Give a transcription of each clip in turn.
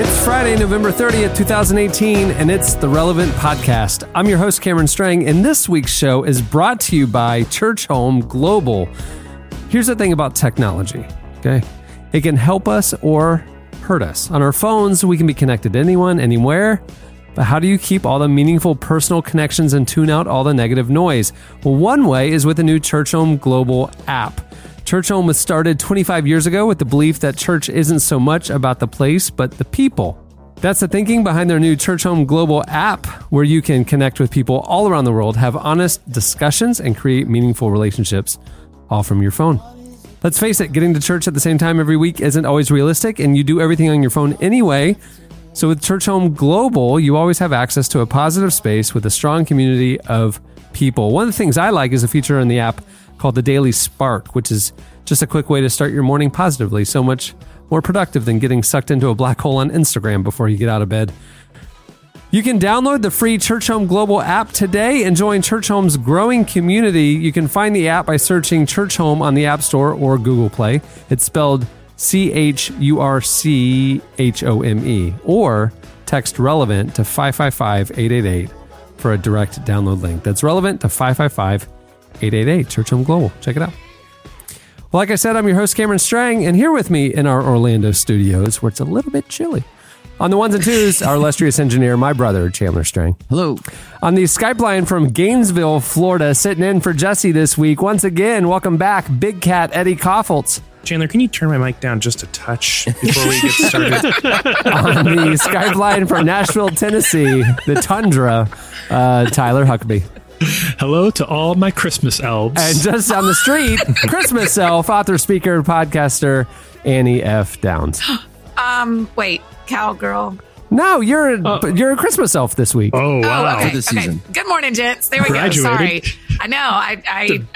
It's Friday, November 30th, 2018, and it's the Relevant Podcast. I'm your host, Cameron Strang, and this week's show is brought to you by Church Home Global. Here's the thing about technology, okay? It can help us or hurt us. On our phones, we can be connected to anyone, anywhere, but how do you keep all the meaningful personal connections and tune out all the negative noise? Well, one way is with the new Church Home Global app. Church Home was started 25 years ago with the belief that church isn't so much about the place, but the people. That's the thinking behind their new Church Home Global app, where you can connect with people all around the world, have honest discussions, and create meaningful relationships, all from your phone. Let's face it, getting to church at the same time every week isn't always realistic, and you do everything on your phone anyway. So with Church Home Global, you always have access to a positive space with a strong community of people. One of the things I like is a feature in the app called the Daily Spark, which is just a quick way to start your morning positively. So much more productive than getting sucked into a black hole on Instagram before you get out of bed. You can download the free Church Home Global app today and join Church Home's growing community. You can find the app by searching Church Home on the App Store or Google Play. It's spelled CHURCHOME, or text RELEVANT to 555-888 for a direct download link. That's RELEVANT to 555-888. 888 Church Home Global. Check it out. Well, like I said, I'm your host, Cameron Strang, and here with me in our Orlando studios, where it's a little bit chilly. On the ones and twos, our illustrious engineer, my brother, Chandler Strang. Hello. On the Skype line from Gainesville, Florida, sitting in for Jesse this week. Once again, welcome back, Big Cat Eddie Kaufeltz. Chandler, can you turn my mic down just a touch before we get started? On the Skype line from Nashville, Tennessee, the Tundra, Tyler Huckabee. Hello to all my Christmas elves. And just down the street, Christmas elf, author, speaker, podcaster, Annie F. Downs. Wait, cowgirl. No, you're a Christmas elf this week. Oh, wow. Oh, okay. For this season. Okay. Good morning, gents. There we Graduated. Go. Sorry. I know.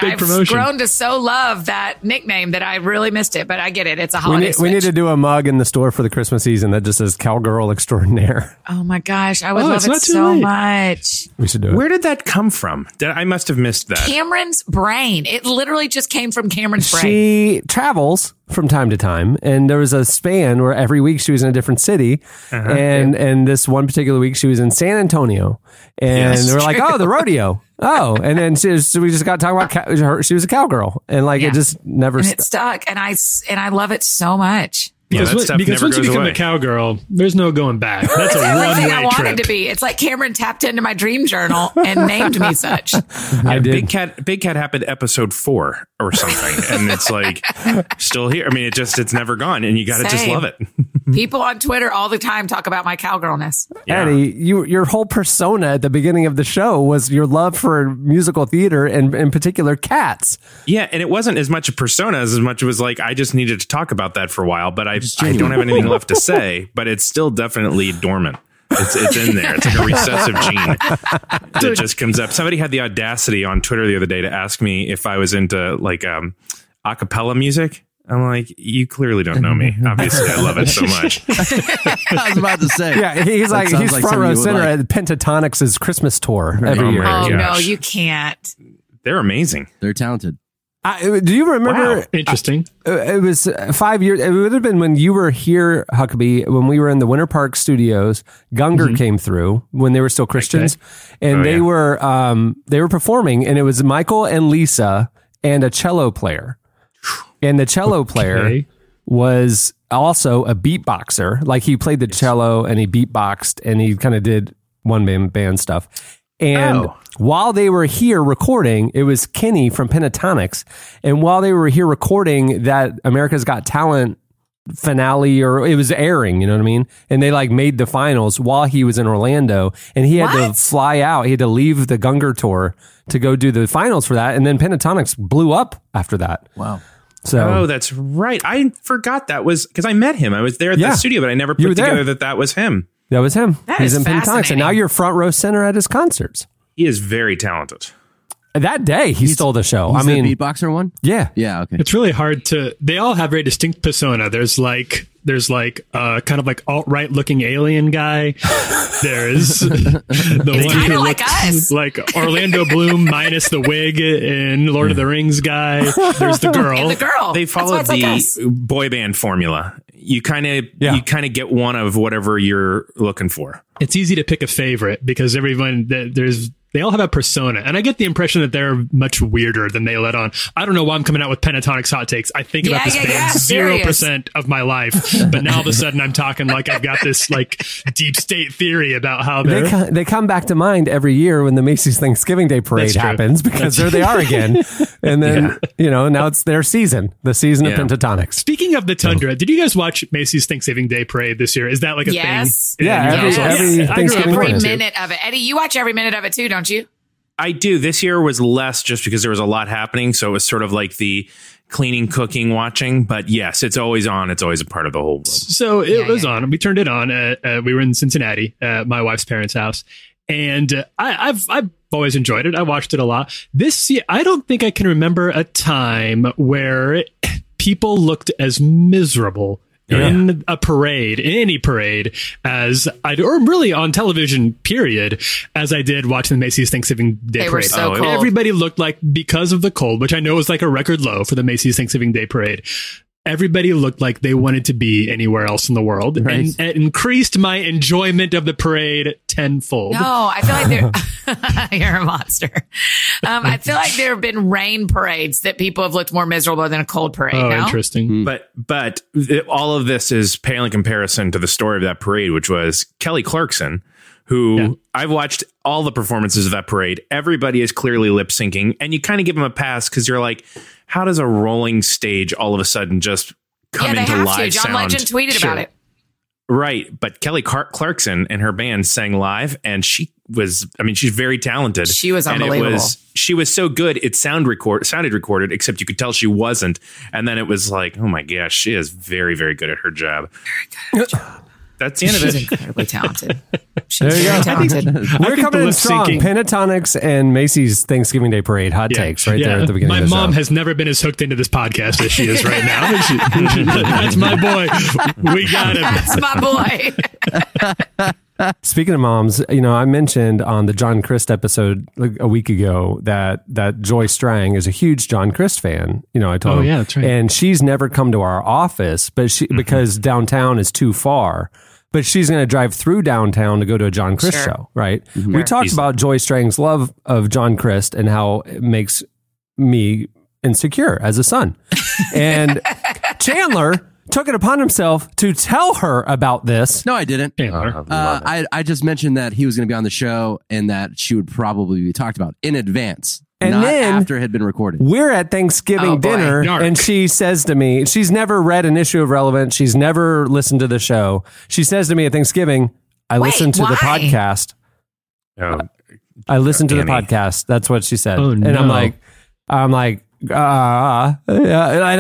I've promotion. Grown to so love that nickname that I really missed it, but I get it. It's a holiday switch. We need to do a mug in the store for the Christmas season that just says Cowgirl Extraordinaire. Oh, my gosh. I would love it so much. We should do it. Where did that come from? I must have missed that. Cameron's brain. It literally just came from Cameron's brain. She travels from time to time, and there was a span where every week she was in a different city, and this one particular week she was in San Antonio, and they were like, "Oh, the rodeo!" Oh, and then we just got talking about she was a cowgirl, and it just never stuck. And I love it so much. Because once you become a cowgirl, there's no going back. That's a one-way trip. I wanted to be. It's like Cameron tapped into my dream journal and named me such. I did. Big Cat happened episode 4 or something, and it's still here. I mean, it's never gone, and you got to just love it. People on Twitter all the time talk about my cowgirlness. Yeah. Eddie, your whole persona at the beginning of the show was your love for musical theater and, in particular, cats. Yeah, and it wasn't as much a persona as much it was I just needed to talk about that for a while, but I don't have anything left to say, but it's still definitely dormant. It's in there. It's a recessive gene that just comes up. Somebody had the audacity on Twitter the other day to ask me if I was into a cappella music. I'm like, you clearly don't know me. Obviously, I love it so much. I was about to say. Yeah, he's front row center at Pentatonix's Christmas tour every year. Oh, no, you can't. They're amazing. They're talented. Do you remember? Wow. Interesting. It was 5 years. It would have been when you were here, Huckabee, when we were in the Winter Park Studios. Gunger came through when they were still Christians, and they were performing, and it was Michael and Lisa and a cello player, and the cello player was also a beatboxer. He played the cello and he beatboxed and he kind of did one-man band stuff. And while they were here recording, it was Kenny from Pentatonix. And while they were here recording that America's Got Talent finale, or it was airing, you know what I mean? And they made the finals while he was in Orlando, and he had to fly out. He had to leave the Gunger tour to go do the finals for that. And then Pentatonix blew up after that. Wow. So, that's right. I forgot that was because I met him. I was there at the studio, but I never put together that was him. That was him. He's in Pentatonix, and now you're front row center at his concerts. He is very talented. That day, he stole the show. I mean, the beatboxer one? Yeah. Yeah, okay. It's really hard to... They all have very distinct persona. There's like kind of like alt-right looking alien guy. There's the one who looks like Orlando Bloom minus the wig in Lord of the Rings guy. There's the girl. And the girl. They followed the boy band formula. You kind of get one of whatever you're looking for. It's easy to pick a favorite because everyone... They all have a persona, and I get the impression that they're much weirder than they let on. I don't know why I'm coming out with Pentatonix hot takes. I think about this band 0% of my life, but now all of a sudden I'm talking like I've got this like deep state theory about how they come back to mind every year when the Macy's Thanksgiving Day Parade happens because there they are again, and then now it's their season, the season of Pentatonix. Speaking of the tundra, did you guys watch Macy's Thanksgiving Day Parade this year? Is that like a thing? Yeah, every minute of it. Eddie, you watch every minute of it too, don't you? I do. This year was less just because there was a lot happening. So it was sort of like the cleaning, cooking, watching. But yes, it's always on. It's always a part of the whole world. So it was on. We turned it on. We were in Cincinnati, my wife's parents' house. And I've always enjoyed it. I watched it a lot. This year, I don't think I can remember a time where people looked as miserable in a parade, in any parade, or really on television, period, as I did watching the Macy's Thanksgiving Day Parade. They were so cold. Everybody looked like, because of the cold, which I know was like a record low for the Macy's Thanksgiving Day Parade, everybody looked like they wanted to be anywhere else in the world. Right. And it increased my enjoyment of the parade tenfold. No, I feel like they're... You're a monster. I feel like there have been rain parades that people have looked more miserable than a cold parade. Oh, interesting. Mm-hmm. But all of this is pale in comparison to the story of that parade, which was Kelly Clarkson, who I've watched all the performances of that parade. Everybody is clearly lip syncing, and you kind of give them a pass because you're like, how does a rolling stage all of a sudden just come into live sound? John Legend tweeted about it. Right. But Kelly Clarkson and her band sang live, and she was, I mean, she's very talented. She was unbelievable. She was so good. It sounded recorded, except you could tell she wasn't. And then it was like, oh my gosh, she is very, very good at her job. Very good at her job. That's the end of it. She's incredibly talented. We're coming in strong. Pentatonix and Macy's Thanksgiving Day Parade hot takes there at the beginning of the show. My mom has never been as hooked into this podcast as she is right now. That's my boy. We got him. That's my boy. Speaking of moms, I mentioned on the John Crist episode like a week ago that Joy Strang is a huge John Crist fan. I told him. Yeah, that's right. And she's never come to our office, but because downtown is too far. But she's going to drive through downtown to go to a John Crist show, right? Mm-hmm. We talked about Joy Strang's love of John Crist and how it makes me insecure as a son. And Chandler took it upon himself to tell her about this. No, I didn't. I just mentioned that he was going to be on the show and that she would probably be talked about in advance. And not then after it had been recorded. We're at Thanksgiving dinner, and she says to me, she's never read an issue of Relevant. She's never listened to the show. She says to me at Thanksgiving, I listened to the podcast. I listened to the podcast. That's what she said. Oh, no. And I'm like, and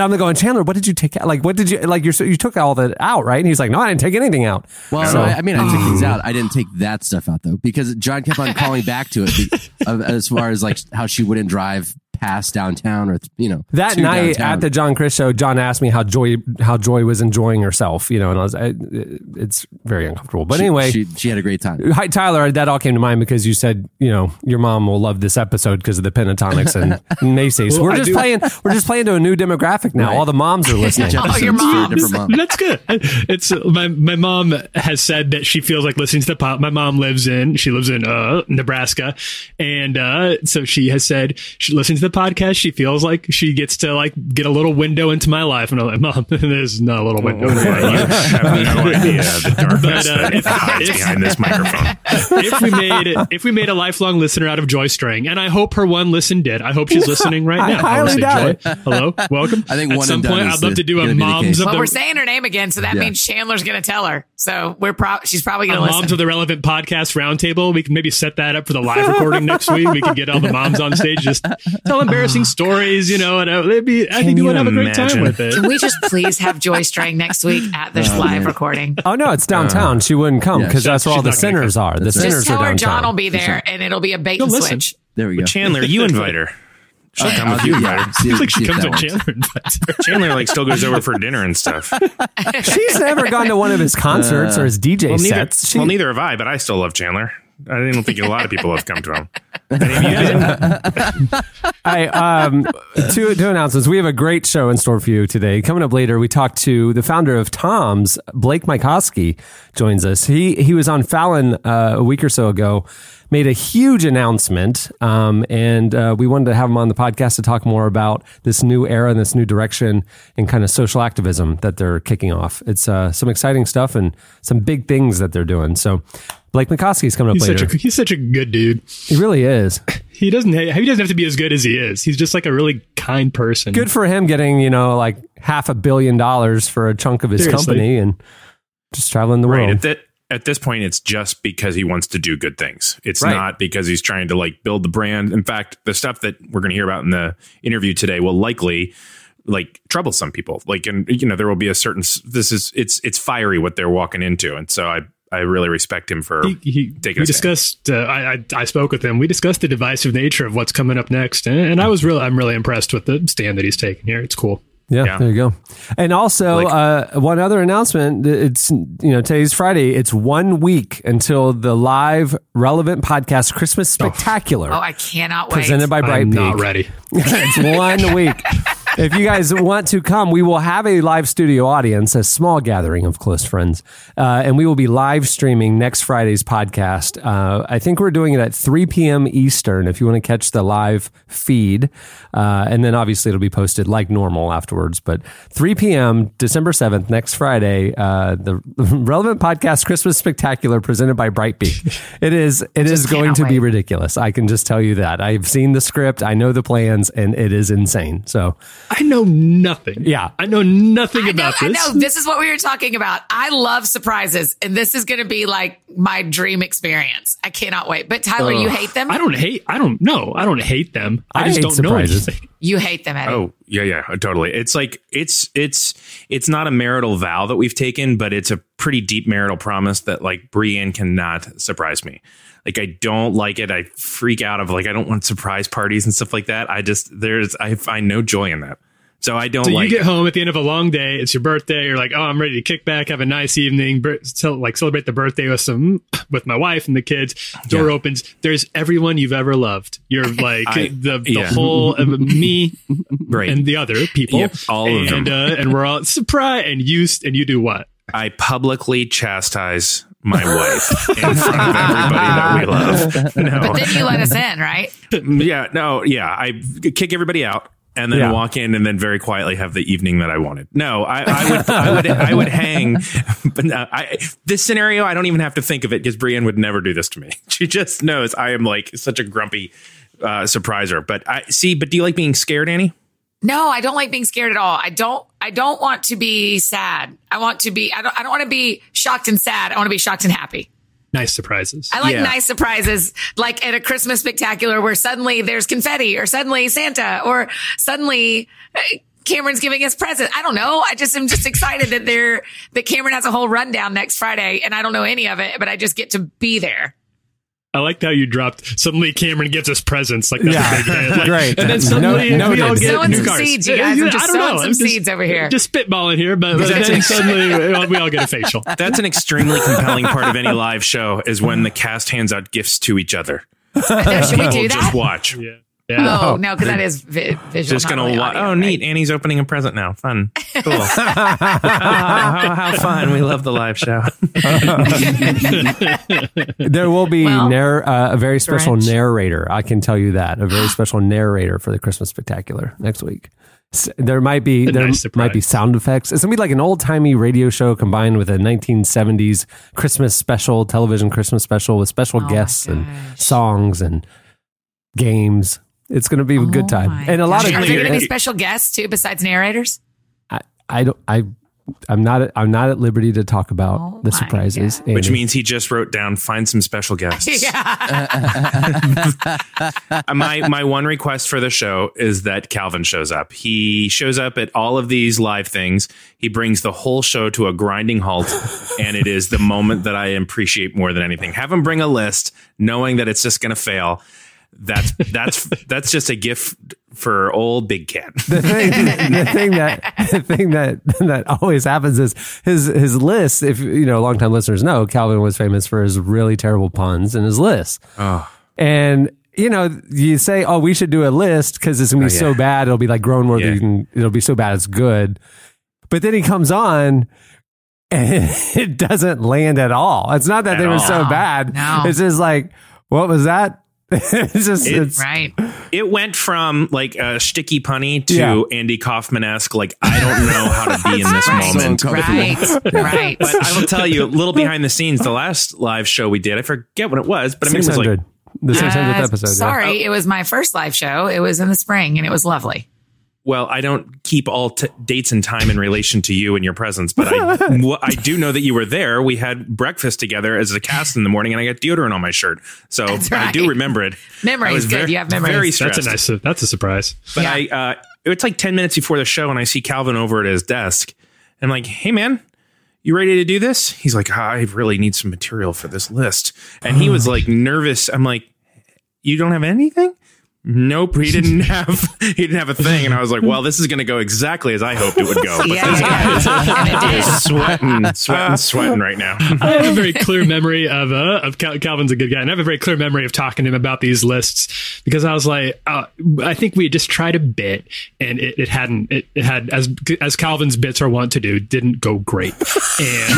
I'm going, Chandler, what did you take out? Like, what did you, like, you took all that out, right? And he's like, no, I didn't take anything out. Well, so, I took things out. I didn't take that stuff out, though, because John kept on calling back to it as far as, like, how she wouldn't drive past downtown or, that night downtown. At the John Crist show, John asked me how Joy was enjoying herself, and it's very uncomfortable. But anyway, she had a great time. Hi, Tyler, that all came to mind because you said, your mom will love this episode because of the Pentatonix and Macy's. Well, we're just playing to a new demographic now. Right. All the moms are listening. Oh, your mom. That's good. It's my mom has said that she feels like listening to the pop. My mom lives in Nebraska, and so she has said she listens to the podcast, she feels like she gets to like get a little window into my life, and I'm like, Mom, there's not a little window into my life. I have no idea the darkness that hides behind this microphone. If we made a lifelong listener out of Joy Strang, and I hope her one listen did. I hope she's listening right now. I highly doubt it. Hello, welcome. I think at some point I'd love to do a moms. Well, we're saying her name again, so that means Chandler's going to tell her. So she's probably going to listen. Moms of the Relevant Podcast Roundtable. We can maybe set that up for the live recording next week. We can get all the moms on stage just tell embarrassing stories, and I think you would have a great time with it. Can we just please have Joy Strang next week at this live recording? Oh, no, it's downtown. She wouldn't come because that's where all the sinners are. The sinners are downtown. Just tell her John will be there, and it'll be a bait and switch. There we go. But Chandler, you invite her. She'll come with you, yeah. It's like she comes with Chandler. Chandler like still goes over for dinner and stuff. She's never gone to one of his concerts or his DJ sets. Neither have I, but I still love Chandler. I don't think a lot of people have come to him. Two announcements. We have a great show in store for you today. Coming up later, we talked to the founder of TOMS, Blake Mycoskie, joins us. He was on Fallon a week or so ago, made a huge announcement, and we wanted to have him on the podcast to talk more about this new era and this new direction and kind of social activism that they're kicking off. It's some exciting stuff and some big things that they're doing. So Blake Mycoskie is coming up later. He's such a good dude. He really is. He doesn't have to be as good as he is. He's just like a really kind person. Good for him getting, like $500 million for a chunk of his company and just traveling the world. At this point, it's just because he wants to do good things. It's not because he's trying to like build the brand. In fact, the stuff that we're going to hear about in the interview today will likely trouble some people. There will be a certain, it's fiery what they're walking into. And so I really respect him for taking it. I spoke with him. We discussed the divisive nature of what's coming up next. And I'm really impressed with the stand that he's taking here. It's cool. Yeah, there you go. And also, one other announcement. It's, today's Friday. It's 1 week until the live Relevant Podcast Christmas Spectacular. Oh, I cannot wait. Presented by Brightpeak. I'm not ready. It's 1 week. If you guys want to come, we will have a live studio audience, a small gathering of close friends, and we will be live streaming next Friday's podcast. I think we're doing it at 3 p.m. Eastern if you want to catch the live feed. And then obviously it'll be posted like normal afterwards. But 3 p.m. December 7th, next Friday, the Relevant Podcast Christmas Spectacular presented by Brightpeak. It is going to be ridiculous. I can just tell you that. I've seen the script. I know the plans, and it is insane. So I know nothing. Yeah. I know nothing about this. I know. This is what we were talking about. I love surprises. And this is going to be like my dream experience. I cannot wait. But Tyler, you hate them? I don't hate them. I just don't surprises. Know anything. You hate them, Eddie. Oh, yeah, totally. It's like, it's not a marital vow that we've taken, but it's a pretty deep marital promise that like Brienne cannot surprise me. Like, I don't like it. I freak out of I don't want surprise parties and stuff like that. I find no joy in that. So I don't like it. So you get home at the end of a long day. It's your birthday. You're like, oh, I'm ready to kick back, have a nice evening, celebrate the birthday with my wife and the kids. Door opens. There's everyone you've ever loved. You're like the whole of me and the other people. Yep, all of them. And we're all surprised. And you do what? I publicly chastise my wife in front of everybody that we love. No. But then you let us in, right? Yeah. No. Yeah. I kick everybody out and then walk in and then very quietly have the evening that I wanted. No, I would hang. But no, this scenario, I don't even have to think of it because Brienne would never do this to me. She just knows I am like such a grumpy surpriser. But do you like being scared, Annie? No, I don't like being scared at all. I don't want to be sad. I don't want to be shocked and sad. I want to be shocked and happy. Nice surprises. I like nice surprises, like at a Christmas Spectacular where suddenly there's confetti or suddenly Santa or suddenly Cameron's giving us presents. I don't know. I just am just excited that Cameron has a whole rundown next Friday and I don't know any of it, but I just get to be there. I liked how you dropped, suddenly Cameron gives us presents. Like, that's a big day. Like, right. And then suddenly we all get new cars. Seeds, you guys. I'm just sowing some seeds over here. Just spitballing here, but then suddenly we all get a facial. That's an extremely compelling part of any live show is when the cast hands out gifts to each other. Should we do that? Just watch. Yeah. Yeah. Oh, no, because that is visual. Just gonna really audio, oh, neat. Right? Annie's opening a present now. Fun. Cool. How fun. We love the live show. There will be a very special narrator. I can tell you that. A very special narrator for the Christmas Spectacular next week. There might be sound effects. It's gonna be like an old timey radio show combined with a 1970s Christmas special, television Christmas special with special guests and songs and games. It's going to be a good time. And a lot of are there going to be special guests too besides narrators? I'm not at liberty to talk about the surprises. God. Which means he just wrote down find some special guests. My one request for the show is that Calvin shows up. He shows up at all of these live things. He brings the whole show to a grinding halt, and it is the moment that I appreciate more than anything. Have him bring a list knowing that it's just going to fail. That's just a gift for old Big Cat. The thing that always happens is his list. If you know, longtime listeners know, Calvin was famous for his really terrible puns and his lists. Oh. And you know, you say, "Oh, we should do a list because it's gonna be so bad it'll be like groan-worthy. Yeah. And it'll be so bad it's good." But then he comes on. And it doesn't land at all. It's not that they were so bad. No. It's just like, what was that? It's It went from like a shticky punny to Andy Kaufman-esque, like, I don't know how to be in this moment. Right. But I will tell you a little behind the scenes, the last live show we did, I forget what it was, but I mean, it was like the 600th episode. Sorry, It was my first live show. It was in the spring and it was lovely. Well, I don't keep all dates and time in relation to you and your presence, but I do know that you were there. We had breakfast together as a cast in the morning, and I got deodorant on my shirt. So right. I do remember it. Memories, good. You have memories. Very stressed. That's a surprise. But it's like 10 minutes before the show, and I see Calvin over at his desk. And I'm like, hey, man, you ready to do this? He's like, I really need some material for this list. And he was like nervous. I'm like, you don't have anything? Nope, he didn't have a thing, and I was like, "Well, this is going to go exactly as I hoped it would go." But this guy is sweating right now. I have a very clear memory of Calvin's a good guy, and I have a very clear memory of talking to him about these lists because I was like, "I think we just tried a bit, and it had as Calvin's bits are wont to do, didn't go great." And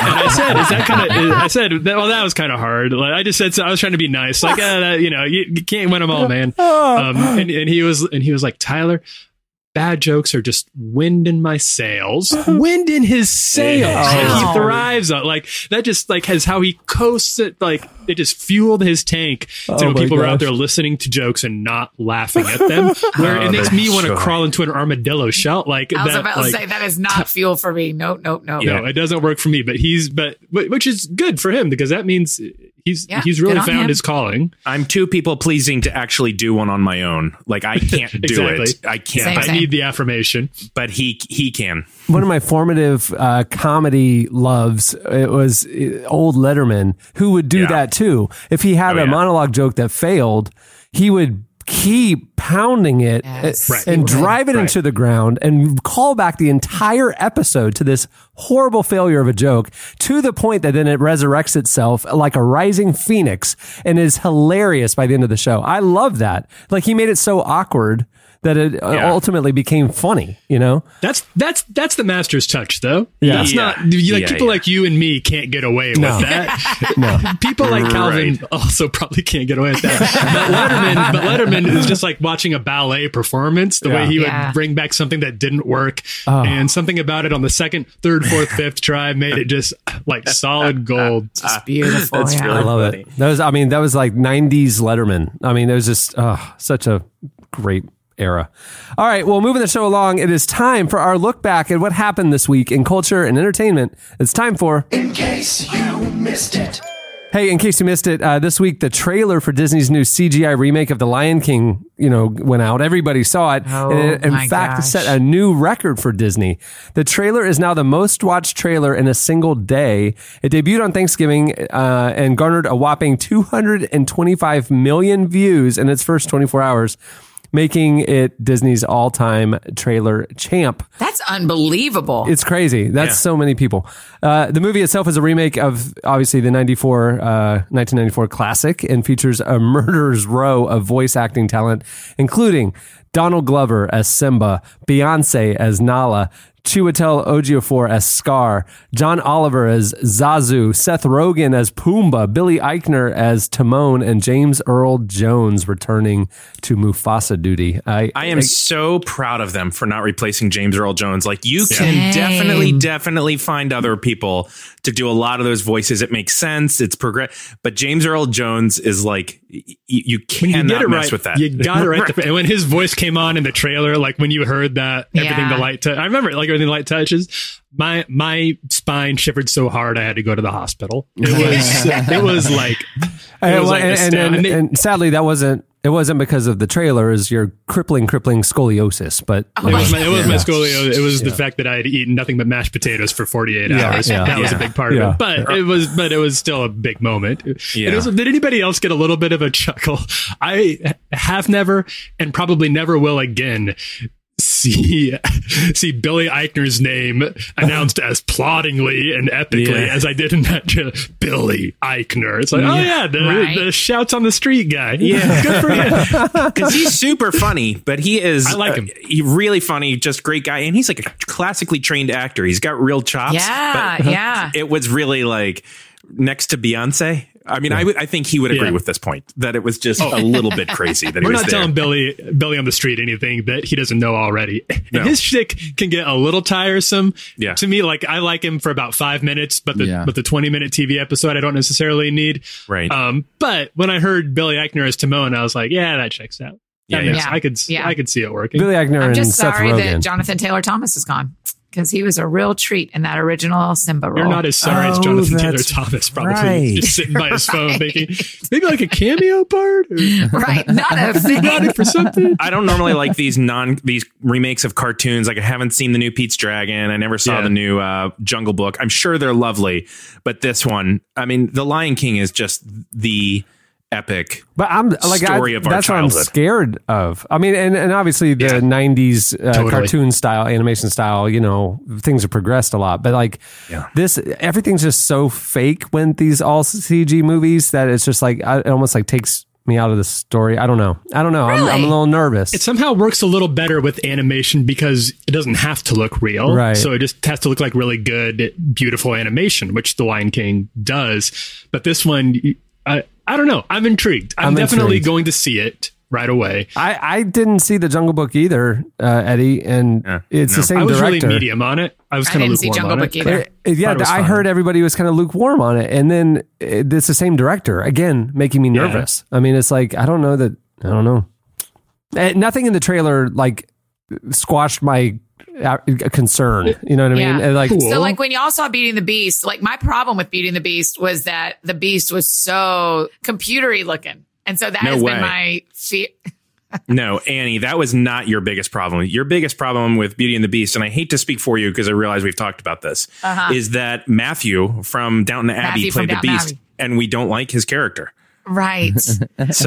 I said, "Is that kind of?" I said, "Well, that was kind of hard." Like, I just said, so I was trying to be nice, like, you can't win them all. Man, and he was like, Tyler, bad jokes are just wind in my sails. Wind in his sails. He thrives on is how he coasts it. Like it just fueled his tank. So people were out there listening to jokes and not laughing at them. Where it makes me want to crawl into an armadillo shell. Like I was about to say that is not fuel for me. No, it doesn't work for me. But which is good for him because that means. He's really found his calling. I'm too people pleasing to actually do one on my own. Like I can't do it. I can't. I need the affirmation, but he can. One of my formative comedy loves it was old Letterman, who would do that too. If he had a monologue joke that failed, he would keep pounding it and drive it into the ground and call back the entire episode to this horrible failure of a joke to the point that then it resurrects itself like a rising phoenix and is hilarious by the end of the show. I love that. Like he made it so awkward that it ultimately became funny, you know? That's the master's touch, though. Yeah. That's not... people like you and me can't get away with that. No. People like Calvin also probably can't get away with that. But Letterman is just like watching a ballet performance, the way he would bring back something that didn't work, and something about it on the second, third, fourth, fifth try made it just like solid gold. It's beautiful. That's really I love funny. It. That was like 90s Letterman. I mean, it was just such a great... era. All right. Well, moving the show along, it is time for our look back at what happened this week in culture and entertainment. It's time for In Case You Missed It. Hey, in case you missed it, this week, the trailer for Disney's new CGI remake of The Lion King, went out. Everybody saw it. Oh, and it, in fact, set a new record for Disney. The trailer is now the most watched trailer in a single day. It debuted on Thanksgiving and garnered a whopping 225 million views in its first 24 hours. Making it Disney's all-time trailer champ. That's unbelievable. It's crazy. That's so many people. The movie itself is a remake of, obviously, the 1994 classic and features a murderer's row of voice acting talent, including Donald Glover as Simba, Beyonce as Nala, Chiwetel Ejiofor as Scar, John Oliver as Zazu, Seth Rogen as Pumbaa, Billy Eichner as Timon, and James Earl Jones returning to Mufasa duty. I am so proud of them for not replacing James Earl Jones. Like you can definitely find other people to do a lot of those voices. It makes sense. It's but James Earl Jones is like you cannot mess with that. You got it right. And when his voice came on in the trailer, like when you heard that everything the light touch, I remember it like everything the light touches. My spine shivered so hard I had to go to the hospital. It was like, and sadly that wasn't It wasn't because of the trailer, is your crippling scoliosis, but it was my scoliosis. It was the fact that I had eaten nothing but mashed potatoes for 48 hours. Yeah. That was a big part of it, but it was still a big moment. Yeah. Did anybody else get a little bit of a chuckle? I have never, and probably never will again, see Billy Eichner's name announced as ploddingly and epically as I did in that trailer. Billy Eichner. It's like, the shouts on the street guy. Yeah. Good for him. Because he's super funny, but he is... I like him. He's really funny, just great guy. And he's like a classically trained actor. He's got real chops. Yeah, but it was really like next to Beyonce. I mean, I think he would agree with this point, that it was just a little bit crazy that he was there. We're not telling Billy on the street anything that he doesn't know already. No. And his shtick can get a little tiresome. Yeah. To me, like, I like him for about 5 minutes, but the 20-minute TV episode I don't necessarily need. Right. But when I heard Billy Eichner as Timon, I was like, that checks out. I could see it working. Billy Eichner and Seth Rogen. I'm just sorry that Jonathan Taylor Thomas is gone, because he was a real treat in that original Simba role. You're not as sorry as Jonathan Taylor Thomas, probably. Right. Just sitting by his phone thinking, maybe like a cameo part? Right, not a thing. For something. I don't normally like these remakes of cartoons. Like, I haven't seen the new Pete's Dragon. I never saw the new Jungle Book. I'm sure they're lovely, but this one, I mean, The Lion King is just the... epic, but I'm like, story of our childhood. That's what I'm scared of. I mean, and obviously the 90s cartoon style, animation style, you know, things have progressed a lot, but like this, everything's just so fake when these all CG movies that it's just like, it almost like takes me out of the story. I don't know. Really? I'm a little nervous. It somehow works a little better with animation because it doesn't have to look real. Right. So it just has to look like really good, beautiful animation, which The Lion King does. But this one, I don't know. I'm intrigued. I'm definitely intrigued. Going to see it right away. I didn't see The Jungle Book either, Eddie, and it's the same director. I was really medium on it. I was kind of lukewarm on it. I heard everybody was kind of lukewarm on it, and then it's the same director, again, making me nervous. I mean, it's like, I don't know. Nothing in the trailer, like, squashed my concern. You know what I mean? Yeah. And like, so like when y'all saw Beauty and the Beast, like my problem with Beauty and the Beast was that the Beast was so computery looking. And so that has been my fear. No, Annie, that was not your biggest problem. Your biggest problem with Beauty and the Beast, and I hate to speak for you because I realize we've talked about this, is that Matthew from Downton Abbey played the Beast and we don't like his character. Right. So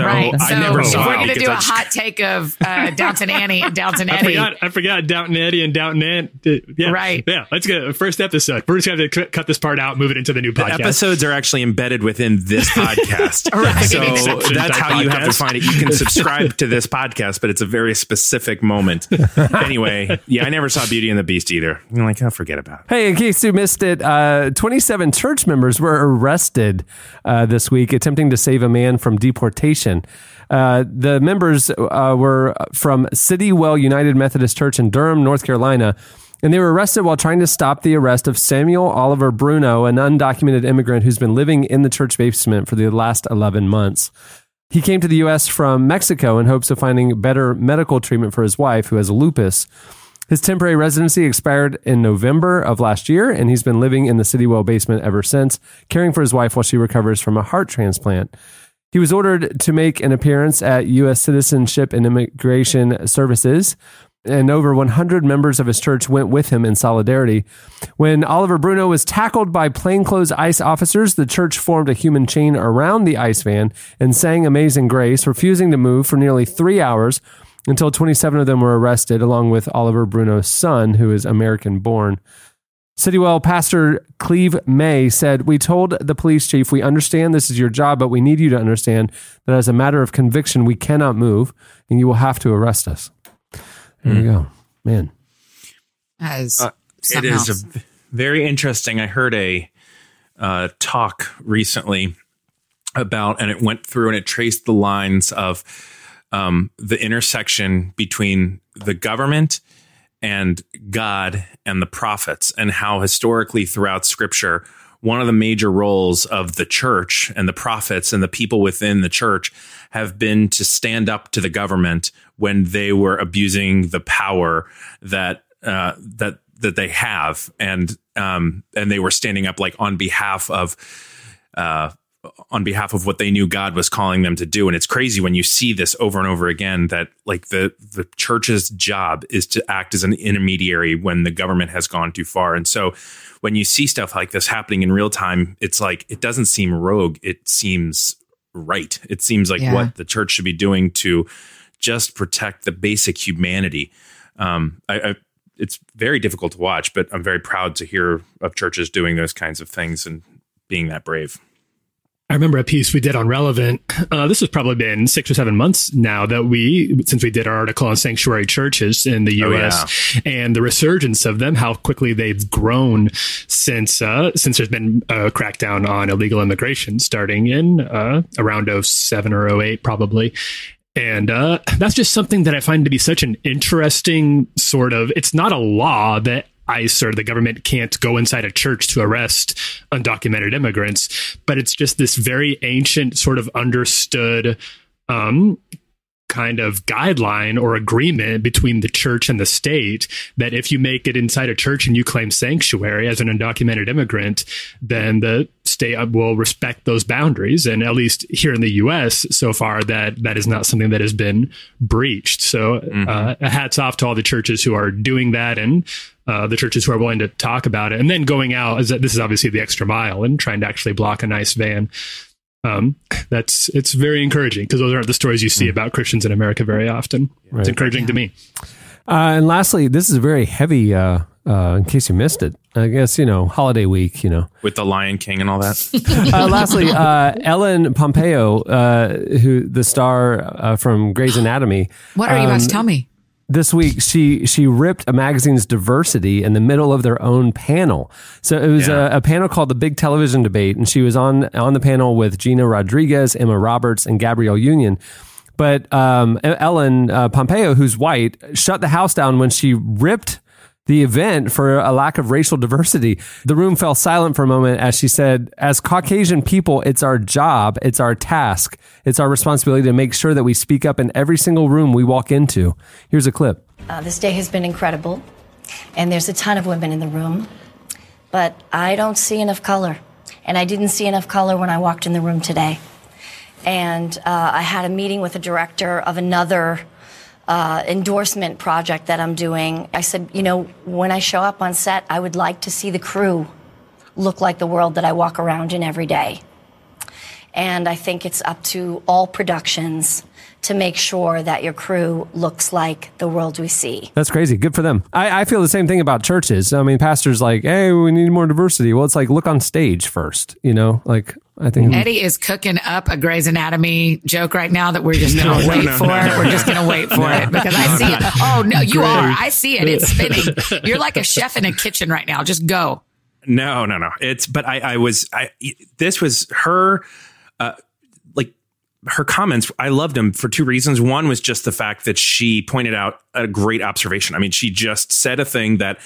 I never saw it. We're going to do a hot take of Downton Annie and Downton Eddie. I forgot Downton Eddie and Downton Annie. Yeah. Right. Yeah. Let's go. First episode. We're just going to have to cut this part out, move it into the new podcast. The episodes are actually embedded within this podcast. Right. So that's how you have to find it. You can subscribe to this podcast, but it's a very specific moment. Anyway, I never saw Beauty and the Beast either. I'm like, I'll forget about it. Hey, in case you missed it, 27 church members were arrested this week attempting to save a man from deportation. The members were from Citywell United Methodist Church in Durham, North Carolina, and they were arrested while trying to stop the arrest of Samuel Oliver Bruno, an undocumented immigrant who's been living in the church basement for the last 11 months. He came to the U.S. from Mexico in hopes of finding better medical treatment for his wife, who has lupus. His temporary residency expired in November of last year, and he's been living in the Citywell basement ever since, caring for his wife while she recovers from a heart transplant. He was ordered to make an appearance at U.S. Citizenship and Immigration Services, and over 100 members of his church went with him in solidarity. When Oliver Bruno was tackled by plainclothes ICE officers, the church formed a human chain around the ICE van and sang Amazing Grace, refusing to move for nearly 3 hours, until 27 of them were arrested, along with Oliver Bruno's son, who is American-born. Citywell pastor Cleve May said, "We told the police chief, we understand this is your job, but we need you to understand that as a matter of conviction, we cannot move, and you will have to arrest us." There you go. Man. That is something else. It is very interesting. I heard a talk recently about, and it went through and it traced the lines of the intersection between the government and God and the prophets, and how historically throughout Scripture, one of the major roles of the church and the prophets and the people within the church have been to stand up to the government when they were abusing the power that that they have, and they were standing up like on behalf of on behalf of what they knew God was calling them to do. And it's crazy when you see this over and over again, that like the church's job is to act as an intermediary when the government has gone too far. And so when you see stuff like this happening in real time, it's like, it doesn't seem rogue. It seems right. It seems like what the church should be doing to just protect the basic humanity. It's very difficult to watch, but I'm very proud to hear of churches doing those kinds of things and being that brave. I remember a piece we did on Relevant. This has probably been 6 or 7 months now that since we did our article on sanctuary churches in the U.S. And the resurgence of them, how quickly they've grown since there's been a crackdown on illegal immigration starting in around 07 or 08, probably. And that's just something that I find to be such an interesting sort of, it's not a law that ICE or the government can't go inside a church to arrest undocumented immigrants, but it's just this very ancient sort of understood kind of guideline or agreement between the church and the state that if you make it inside a church and you claim sanctuary as an undocumented immigrant, then the state will respect those boundaries. And at least here in the U.S. so far, that is not something that has been breached. So hats off to all the churches who are doing that and the churches who are willing to talk about it. And then going out, this is obviously the extra mile and trying to actually block a nice van. It's very encouraging because those aren't the stories you see about Christians in America very often. Right. It's encouraging to me. And lastly, this is very heavy, in case you missed it, I guess, holiday week, with the Lion King and all that. lastly, Ellen Pompeo, who the star from Grey's Anatomy. What are you about to tell me? This week, she ripped a magazine's diversity in the middle of their own panel. So it was a panel called The Big Television Debate, and she was on the panel with Gina Rodriguez, Emma Roberts, and Gabrielle Union. But Ellen Pompeo, who's white, shut the house down when she ripped the event for a lack of racial diversity. The room fell silent for a moment as she said, as Caucasian people, it's our job, it's our task, it's our responsibility to make sure that we speak up in every single room we walk into. Here's a clip. This day has been incredible, and there's a ton of women in the room, but I don't see enough color, and I didn't see enough color when I walked in the room today. And I had a meeting with a director of another endorsement project that I'm doing. I said, when I show up on set, I would like to see the crew look like the world that I walk around in every day. And I think it's up to all productions to make sure that your crew looks like the world we see. That's crazy. Good for them. I feel the same thing about churches. I mean, pastors like, hey, we need more diversity. Well, it's like, look on stage first, I think Eddie is cooking up a Grey's Anatomy joke right now that we're just going to wait for it. We're just going to wait for it because I see it. Oh, no, you are. I see it. It's spinning. You're like a chef in a kitchen right now. Just go. No. This was her. Her comments, I loved them for two reasons. One was just the fact that she pointed out a great observation. I mean, she just said a thing that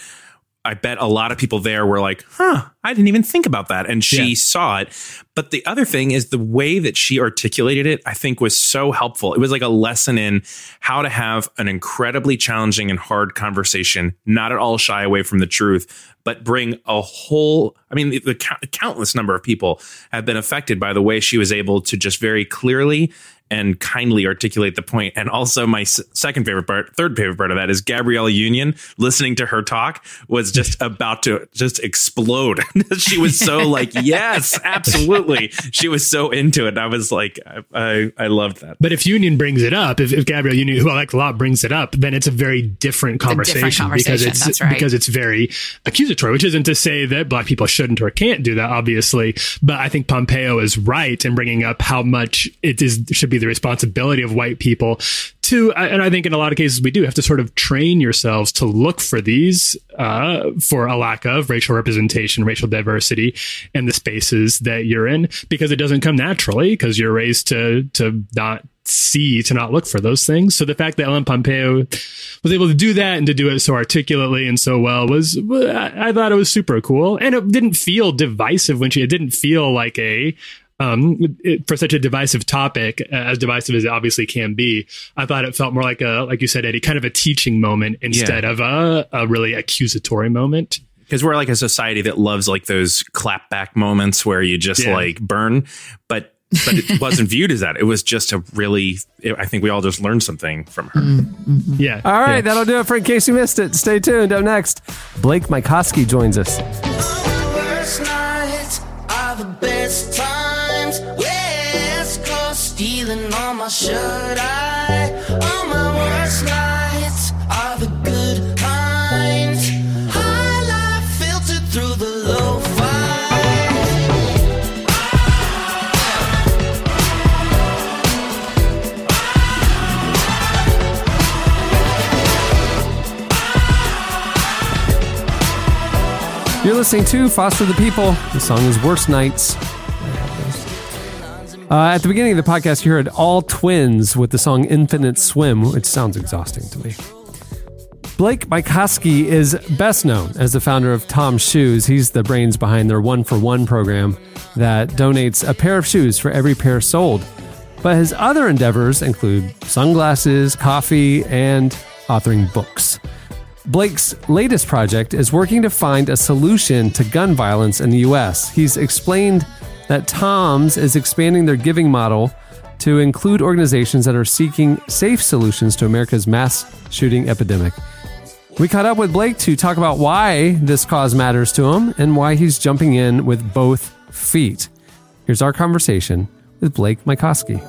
I bet a lot of people there were like, I didn't even think about that. And she saw it. But the other thing is the way that she articulated it, I think, was so helpful. It was like a lesson in how to have an incredibly challenging and hard conversation, not at all shy away from the truth, but bring a whole, the countless number of people have been affected by the way she was able to just very clearly and kindly articulate the point. And also my third favorite part of that is Gabrielle Union listening to her talk was just about to just explode. She was so like, yes, absolutely. She was so into it. I was like, I loved that. But if Union brings it up, if Gabrielle Union, who I like a lot, brings it up, then it's a very different conversation, because it's very accusatory, which isn't to say that black people shouldn't or can't do that, obviously. But I think Pompeo is right in bringing up how much it should be the responsibility of white people to, and I think in a lot of cases we do have to sort of train yourselves to look for these, for a lack of racial representation, racial diversity in the spaces that you're in, because it doesn't come naturally because you're raised to not look for those things. So the fact that Ellen Pompeo was able to do that and to do it so articulately and so well I thought it was super cool. And it didn't feel divisive it didn't feel like for such a divisive topic, as divisive as it obviously can be. I thought it felt more like you said, Eddie, kind of a teaching moment instead of a really accusatory moment. Because we're like a society that loves like those clapback moments where you just like burn. But it wasn't viewed as that. It was just a really, I think we all just learned something from her. Mm-hmm. Yeah. All right. Yeah. That'll do it for In Case You Missed It. Stay tuned. Up next, Blake Mycoskie joins us. You're listening to Foster the People. The song is Worst Nights. At the beginning of the podcast, you heard All Twins with the song Infinite Swim, which sounds exhausting to me. Blake Mycoskie is best known as the founder of TOMS Shoes. He's the brains behind their one-for-one program that donates a pair of shoes for every pair sold. But his other endeavors include sunglasses, coffee, and authoring books. Blake's latest project is working to find a solution to gun violence in the U.S. He's explained that TOMS is expanding their giving model to include organizations that are seeking safe solutions to America's mass shooting epidemic. We caught up with Blake to talk about why this cause matters to him and why he's jumping in with both feet. Here's our conversation with Blake Mycoskie.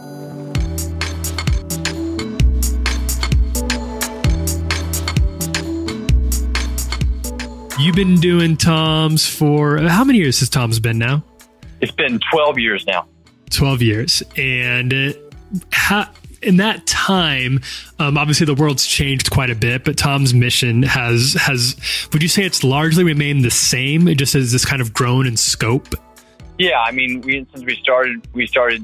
You've been doing TOMS for... How many years has TOMS been now? It's been 12 years now. 12 years. And in that time, obviously the world's changed quite a bit, but TOMS' mission has... Would you say it's largely remained the same? It just has this kind of grown in scope? Yeah, I mean, since we started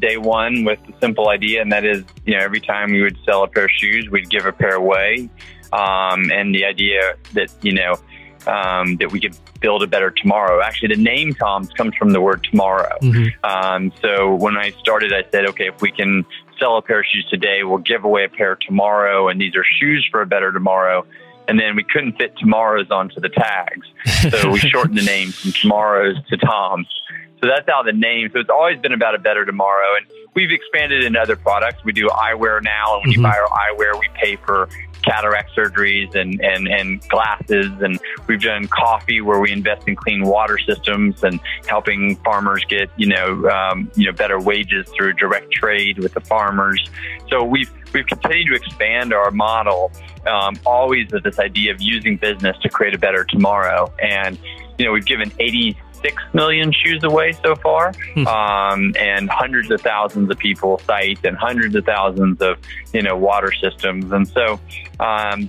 day one with the simple idea, and that is, you know, every time we would sell a pair of shoes, we'd give a pair away. And the idea that, you know... that we could build a better tomorrow. Actually, the name TOMS comes from the word tomorrow. Mm-hmm. So when I started, I said, okay, if we can sell a pair of shoes today, we'll give away a pair tomorrow. And these are shoes for a better tomorrow. And then we couldn't fit tomorrows onto the tags. So we shortened the name from tomorrows to TOMS. So that's how the name. So it's always been about a better tomorrow. And we've expanded into other products. We do eyewear now. And when mm-hmm. you buy our eyewear, we pay for cataract surgeries and glasses. And we've done coffee where we invest in clean water systems and helping farmers get, better wages through direct trade with the farmers. So we've continued to expand our model, always with this idea of using business to create a better tomorrow. And, you know, we've given 86 million shoes away so far, and hundreds of thousands of people sites and hundreds of thousands of, water systems. And so, so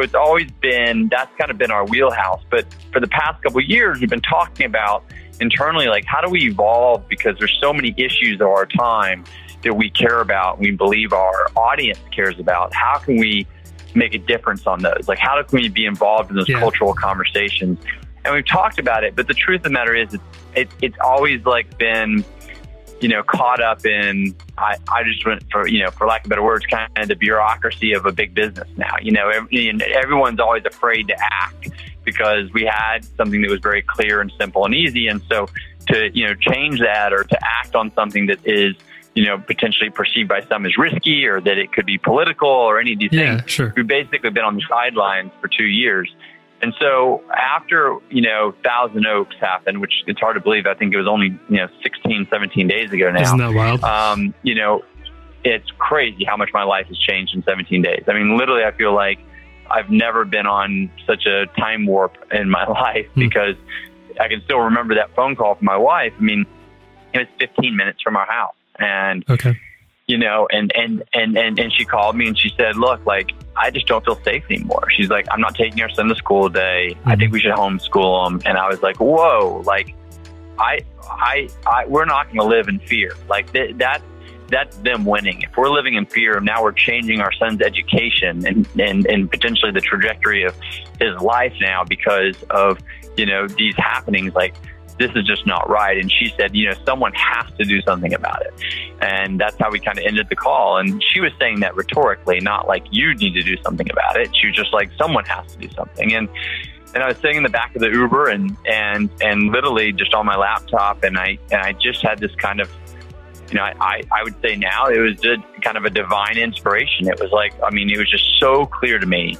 it's always been, that's kind of been our wheelhouse. But for the past couple of years, we've been talking about internally, like, how do we evolve? Because there's so many issues of our time that we care about, we believe our audience cares about. How can we make a difference on those? Like, how can we be involved in those cultural conversations? And we've talked about it, but the truth of the matter is it's always like been, caught up in, I just went for, for lack of better words, kind of the bureaucracy of a big business now. Everyone's always afraid to act because we had something that was very clear and simple and easy. And so to, change that or to act on something that is, potentially perceived by some as risky or that it could be political or any of these things. Sure. We've basically been on the sidelines for 2 years. And so after, Thousand Oaks happened, which it's hard to believe. I think it was only, 16, 17 days ago now. Isn't that wild? It's crazy how much my life has changed in 17 days. I mean, literally, I feel like I've never been on such a time warp in my life because I can still remember that phone call from my wife. I mean, it was 15 minutes from our house. And, and she called me and she said, look, like, I just don't feel safe anymore. She's like, I'm not taking our son to school today. I think we should homeschool him. And I was like, whoa, like we're not going to live in fear. Like that's them winning. If we're living in fear, now we're changing our son's education and potentially the trajectory of his life now because of, these happenings. Like, this is just not right. And she said, someone has to do something about it. And that's how we kind of ended the call. And she was saying that rhetorically, not like you need to do something about it. She was just like, someone has to do something. And And I was sitting in the back of the Uber and literally just on my laptop. And I just had this kind of, you know, I would say now it was just kind of a divine inspiration. It was like, I mean, it was just so clear to me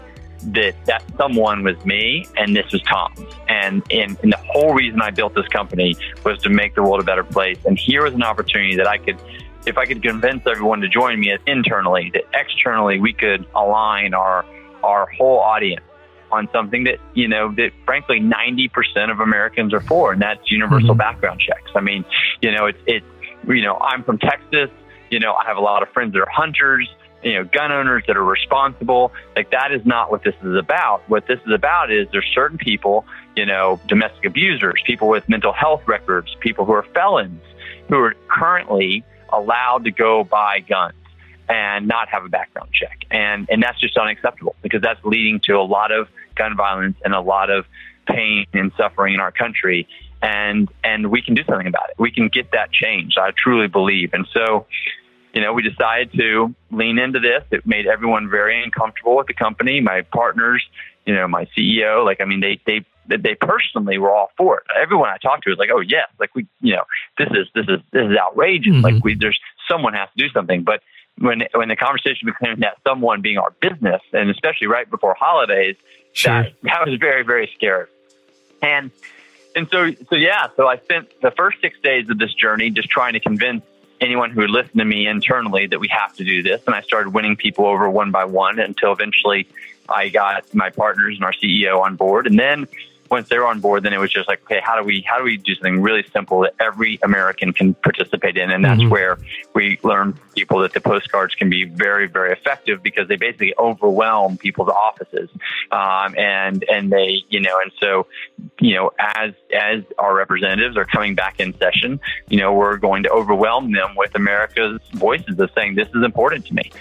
that someone was me and this was TOMS. And the whole reason I built this company was to make the world a better place. And here was an opportunity that I could, if I could convince everyone to join me internally, that externally we could align our whole audience on something that, you know, that frankly 90% of Americans are for, and that's universal background checks. I mean, you know, it's you know, I'm from Texas, you know, I have a lot of friends that are hunters, you know, gun owners that are responsible. Like, that is not what this is about. What this is about is there's certain people, you know, domestic abusers, people with mental health records, people who are felons, who are currently allowed to go buy guns and not have a background check. And that's just unacceptable, because that's leading to a lot of gun violence and a lot of pain and suffering in our country. And we can do something about it. We can get that changed, I truly believe. And so, you know, we decided to lean into this. It made everyone very uncomfortable at the company. My partners, you know, my CEO, like, I mean, they personally were all for it. Everyone I talked to was like, oh yes, like, we, you know, this is outrageous. Like, there's someone has to do something. But when the conversation became that someone being our business, and especially right before holidays, that was very, very scary. And so I spent the first 6 days of this journey just trying to convince anyone who would listen to me internally that we have to do this. And I started winning people over one by one until eventually I got my partners and our CEO on board. And then once they were on board, then it was just like, okay, how do we do something really simple that every American can participate in? And that's where we learned people that the postcards can be very, very effective, because they basically overwhelm people's offices. And they, you know, and so, you know, as our representatives are coming back in session, you know, we're going to overwhelm them with America's voices of saying, this is important to me.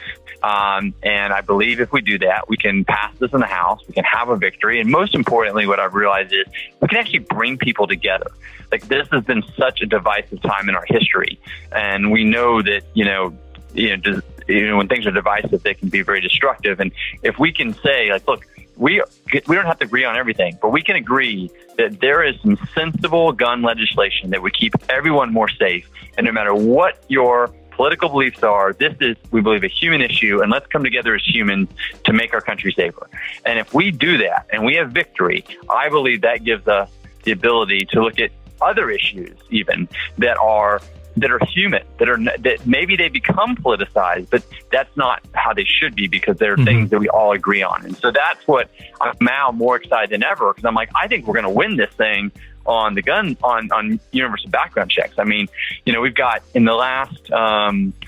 And I believe if we do that, we can pass this in the House, we can have a victory. And most importantly, what I've realized is we can actually bring people together. Like, this has been such a divisive time in our history. And we know that, you know, when things are divisive, they can be very destructive. And if we can say, like, look, we don't have to agree on everything, but we can agree that there is some sensible gun legislation that would keep everyone more safe. And no matter what your political beliefs are, this is, we believe, a human issue, and let's come together as humans to make our country safer. And if we do that and we have victory, I believe that gives us the ability to look at other issues even that are human, that maybe they become politicized, but that's not how they should be, because they're things that we all agree on. And so that's what I'm now more excited than ever, because I'm like, I think we're going to win this thing on the gun, on universal background checks. I mean, you know, we've got, in the last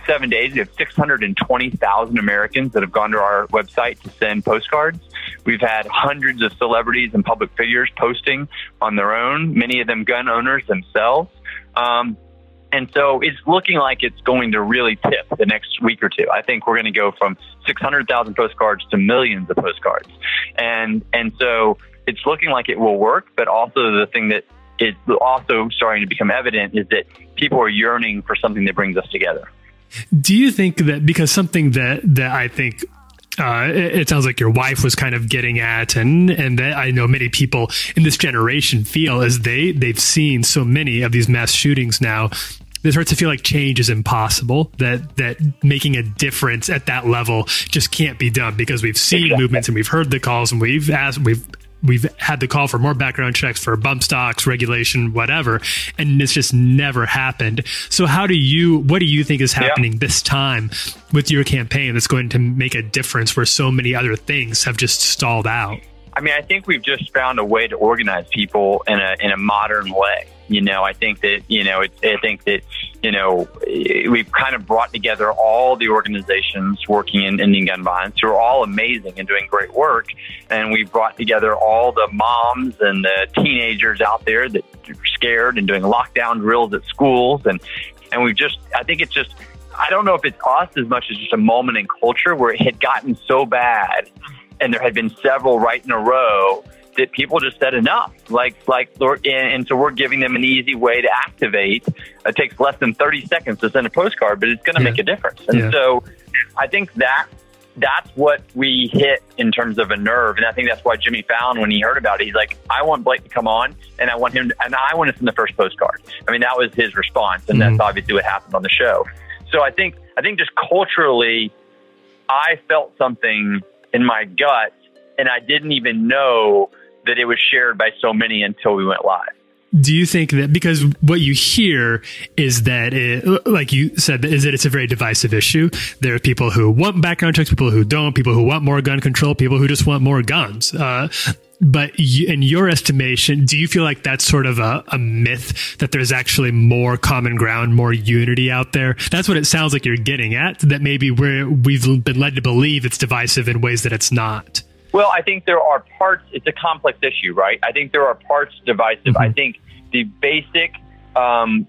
7 days, we have 620,000 Americans that have gone to our website to send postcards. We've had hundreds of celebrities and public figures posting on their own, many of them gun owners themselves. And so it's looking like it's going to really tip the next week or two. I think we're going to go from 600,000 postcards to millions of postcards. And so it's looking like it will work, but also the thing that is also starting to become evident is that people are yearning for something that brings us together. Do you think that, because something that I think it sounds like your wife was kind of getting at, and that I know many people in this generation feel, as they've seen so many of these mass shootings now, it starts to feel like change is impossible, that making a difference at that level just can't be done, because we've seen movements, and we've heard the calls, and we've had the call for more background checks, for bump stocks, regulation, whatever, and it's just never happened. So what do you think is happening this time with your campaign that's going to make a difference where so many other things have just stalled out? I mean, I think we've just found a way to organize people in a modern way. You know, I think that, you know, we've kind of brought together all the organizations working in ending gun violence, who are all amazing and doing great work. And we've brought together all the moms and the teenagers out there that are scared and doing lockdown drills at schools. And we've just, I think it's just, I don't know if it's us as much as just a moment in culture where it had gotten so bad, and there had been several right in a row, that people just said enough. And so we're giving them an easy way to activate. It takes less than 30 seconds to send a postcard, but it's going to make a difference. And so I think that that's what we hit in terms of a nerve. And I think that's why Jimmy Fallon, when he heard about it, he's like, I want Blake to come on, and I want him to, and I want us in the first postcard. I mean, that was his response. And that's obviously what happened on the show. So I think just culturally, I felt something in my gut, and I didn't even know that it was shared by so many until we went live. Do you think that, because what you hear is that, it, like you said, is that it's a very divisive issue. There are people who want background checks, people who don't, people who want more gun control, people who just want more guns. But in your estimation, do you feel like that's sort of a myth, that there's actually more common ground, more unity out there? That's what it sounds like you're getting at, that maybe we've been led to believe it's divisive in ways that it's not. Well, I think there are parts, it's a complex issue, right? I think there are parts divisive. I think the basic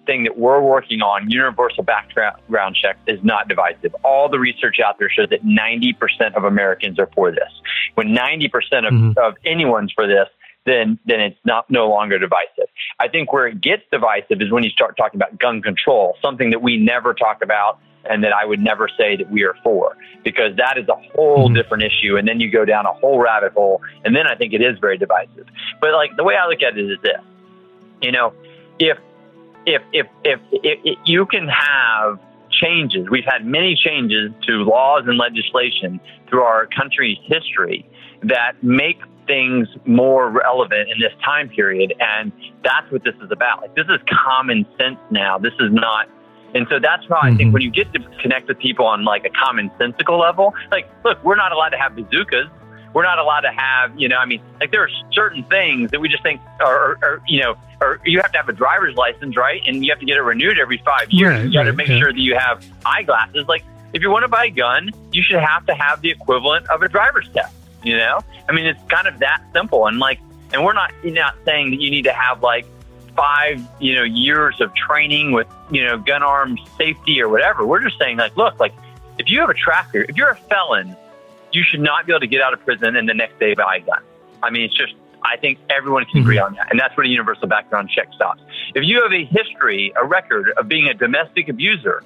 thing that we're working on, universal background check, is not divisive. All the research out there shows that 90% of Americans are for this. When 90% of anyone's for this, then it's no longer divisive. I think where it gets divisive is when you start talking about gun control, something that we never talk about and that I would never say that we are for, because that is a whole different issue. And then you go down a whole rabbit hole. And then I think it is very divisive. But like the way I look at it is this, you know, if you can have changes, we've had many changes to laws and legislation through our country's history that make things more relevant in this time period. And that's what this is about. Like, this is common sense now. This is not. And so that's why I think when you get to connect with people on like a commonsensical level, like, look, we're not allowed to have bazookas. We're not allowed to have, you know, I mean, like there are certain things that we just think are you know, or you have to have a driver's license, right? And you have to get it renewed every 5 years. Right, you got to make sure that you have eyeglasses. Like if you want to buy a gun, you should have to have the equivalent of a driver's test, you know? I mean, it's kind of that simple. And like, and we're not saying that you need to have like 5 years of training with, you know, gun arms safety or whatever. We're just saying like, look, like if you have a trafficker, if you're a felon, you should not be able to get out of prison and the next day buy a gun. I mean, it's just, I think everyone can agree on that. And that's where the universal background check stops. If you have a history, a record of being a domestic abuser,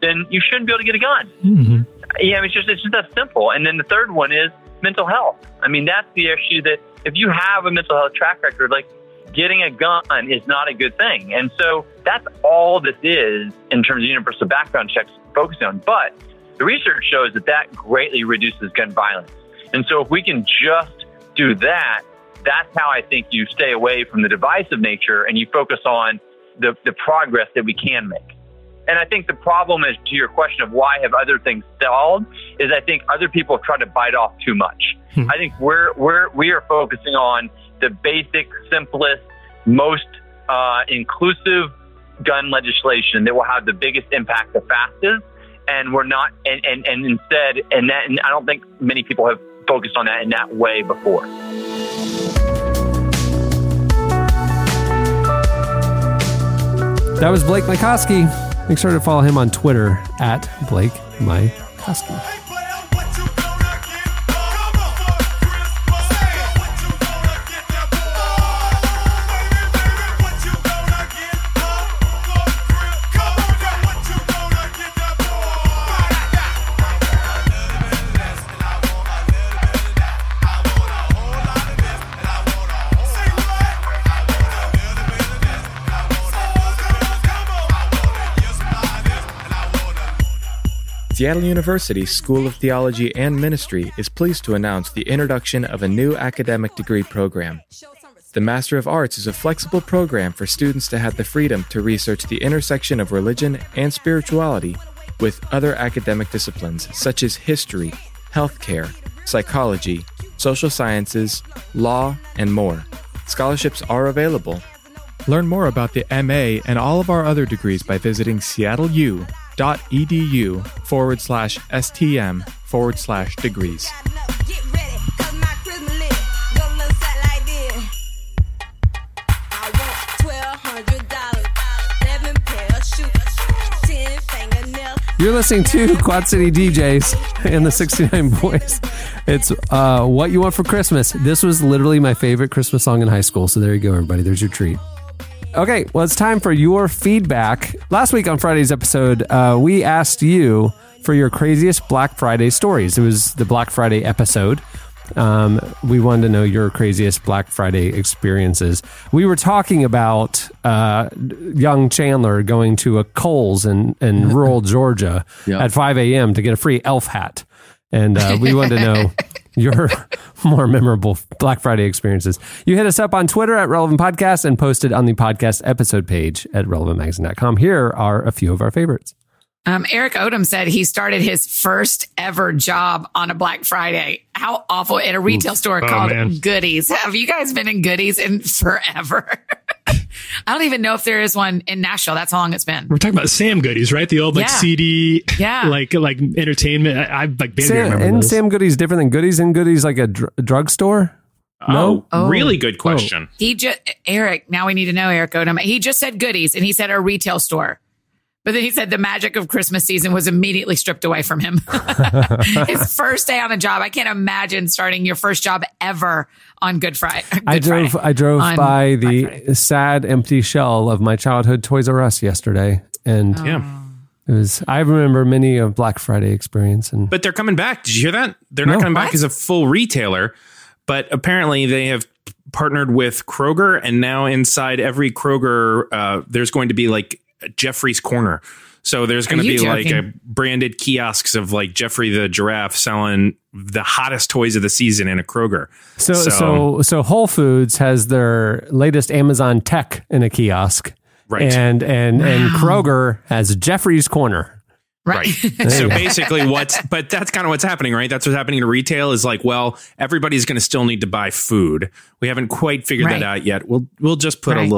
then you shouldn't be able to get a gun. Yeah. I mean, it's just that simple. And then the third one is mental health. I mean, that's the issue, that if you have a mental health track record, like, getting a gun is not a good thing. And so that's all this is in terms of universal background checks focused on. But the research shows that that greatly reduces gun violence. And so if we can just do that, that's how I think you stay away from the divisive nature and you focus on the progress that we can make. And I think the problem is, to your question of why have other things stalled, is I think other people try to bite off too much. I think we are focusing on the basic, simplest, most inclusive gun legislation that will have the biggest impact the fastest. And we're not, and instead, and I don't think many people have focused on that in that way before. That was Blake Mycoskie. Make sure to follow him on Twitter at Blake Mycoskie. Seattle University School of Theology and Ministry is pleased to announce the introduction of a new academic degree program. The Master of Arts is a flexible program for students to have the freedom to research the intersection of religion and spirituality with other academic disciplines such as history, healthcare, psychology, social sciences, law, and more. Scholarships are available. Learn more about the MA and all of our other degrees by visiting seattleu.edu/STM/degrees. You're listening to Quad City DJs and the 69 Boys. It's What You Want for Christmas. This was literally my favorite Christmas song in high school. So there you go, everybody. There's your treat. Okay, well, it's time for your feedback. Last week on Friday's episode, we asked you for your craziest Black Friday stories. It was the Black Friday episode. We wanted to know your craziest Black Friday experiences. We were talking about young Chandler going to a Kohl's in rural Georgia at 5 a.m. to get a free elf hat. And we wanted to know your more memorable Black Friday experiences. You hit us up on Twitter at Relevant Podcast and posted on the podcast episode page at relevantmagazine.com. Here are a few of our favorites. Eric Odom said he started his first ever job on a Black Friday. How awful. At a retail store called Goodies. Have you guys been in Goodies in forever? I don't even know if there is one in Nashville. That's how long it's been. We're talking about Sam Goodies, right? The old CD, like entertainment. Sam Goodies different than Goodies and Goodies like a drugstore? No, really good question. Oh. Now we need to know Eric Odom. He just said Goodies and he said a retail store. But then he said the magic of Christmas season was immediately stripped away from him. His first day on a job. I can't imagine starting your first job ever on Good Friday. I drove by the sad, empty shell of my childhood Toys R Us yesterday. And it was. I remember many of Black Friday experience. But they're coming back. Did you hear that? They're not coming back as a full retailer. But apparently they have partnered with Kroger. And now inside every Kroger, there's going to be like Jeffrey's Corner. So there's going to be joking? Like a branded kiosks of like Jeffrey the giraffe selling the hottest toys of the season in a Kroger. So Whole Foods has their latest Amazon tech in a kiosk. Right. And Kroger has Jeffrey's Corner. Right. So basically but that's kind of what's happening, right? That's what's happening to retail is like, well, everybody's going to still need to buy food. We haven't quite figured that out yet. We'll just put a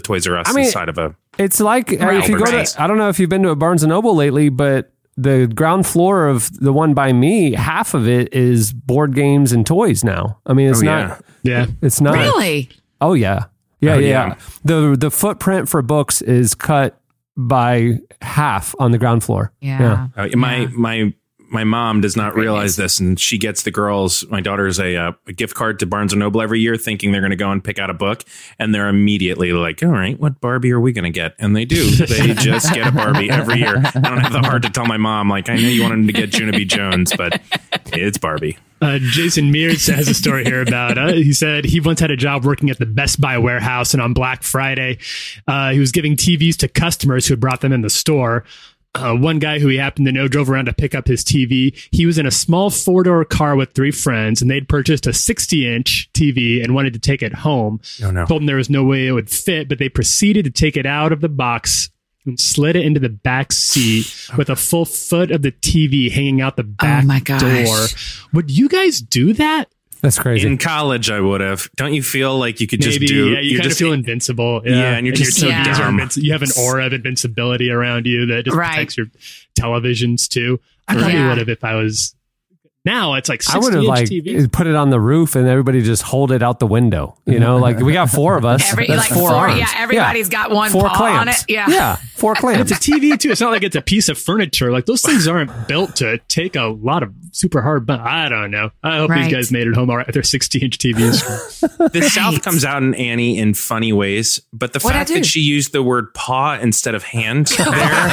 Toys R Us inside of a... It's like, if you go to... I don't know if you've been to a Barnes & Noble lately, but the ground floor of the one by me, half of it is board games and toys now. I mean, it's not... Yeah. It's not... Really? Oh, yeah. Yeah. The footprint for books is cut by half on the ground floor. Yeah. My mom does not realize this, and she gets the girls. My daughter's a gift card to Barnes & Noble every year, thinking they're going to go and pick out a book, and they're immediately like, "All right, what Barbie are we going to get?" And they do. They just get a Barbie every year. I don't have the heart to tell my mom, like, I know you wanted to get Juna B. Jones, but it's Barbie. Jason Mears has a story here about he said he once had a job working at the Best Buy warehouse, and on Black Friday, he was giving TVs to customers who had brought them in the store. One guy who he happened to know drove around to pick up his TV. He was in a small four-door car with three friends, and they'd purchased a 60-inch TV and wanted to take it home. Oh, no. Told them there was no way it would fit, but they proceeded to take it out of the box and slid it into the back seat with a full foot of the TV hanging out the back door. Would you guys do that? That's crazy. In college, I would have. Don't you feel like you could just do... Yeah, you kind of feel invincible. Yeah, and you're so dumb. You have an aura of invincibility around you that just protects your televisions, too. I probably would have if I was... Now it's like 60-inch TV. Put it on the roof and everybody just hold it out the window. You know, like we got four of us. That's four arms. Yeah, everybody's got one four paw clamps. On it. Yeah, four clamps. It's a TV too. It's not like it's a piece of furniture. Like those things aren't built to take a lot of super hard. But I don't know. I hope these guys made it home all right with their 60-inch TVs. The South comes out in Annie in funny ways, but the fact that she used the word paw instead of hand there,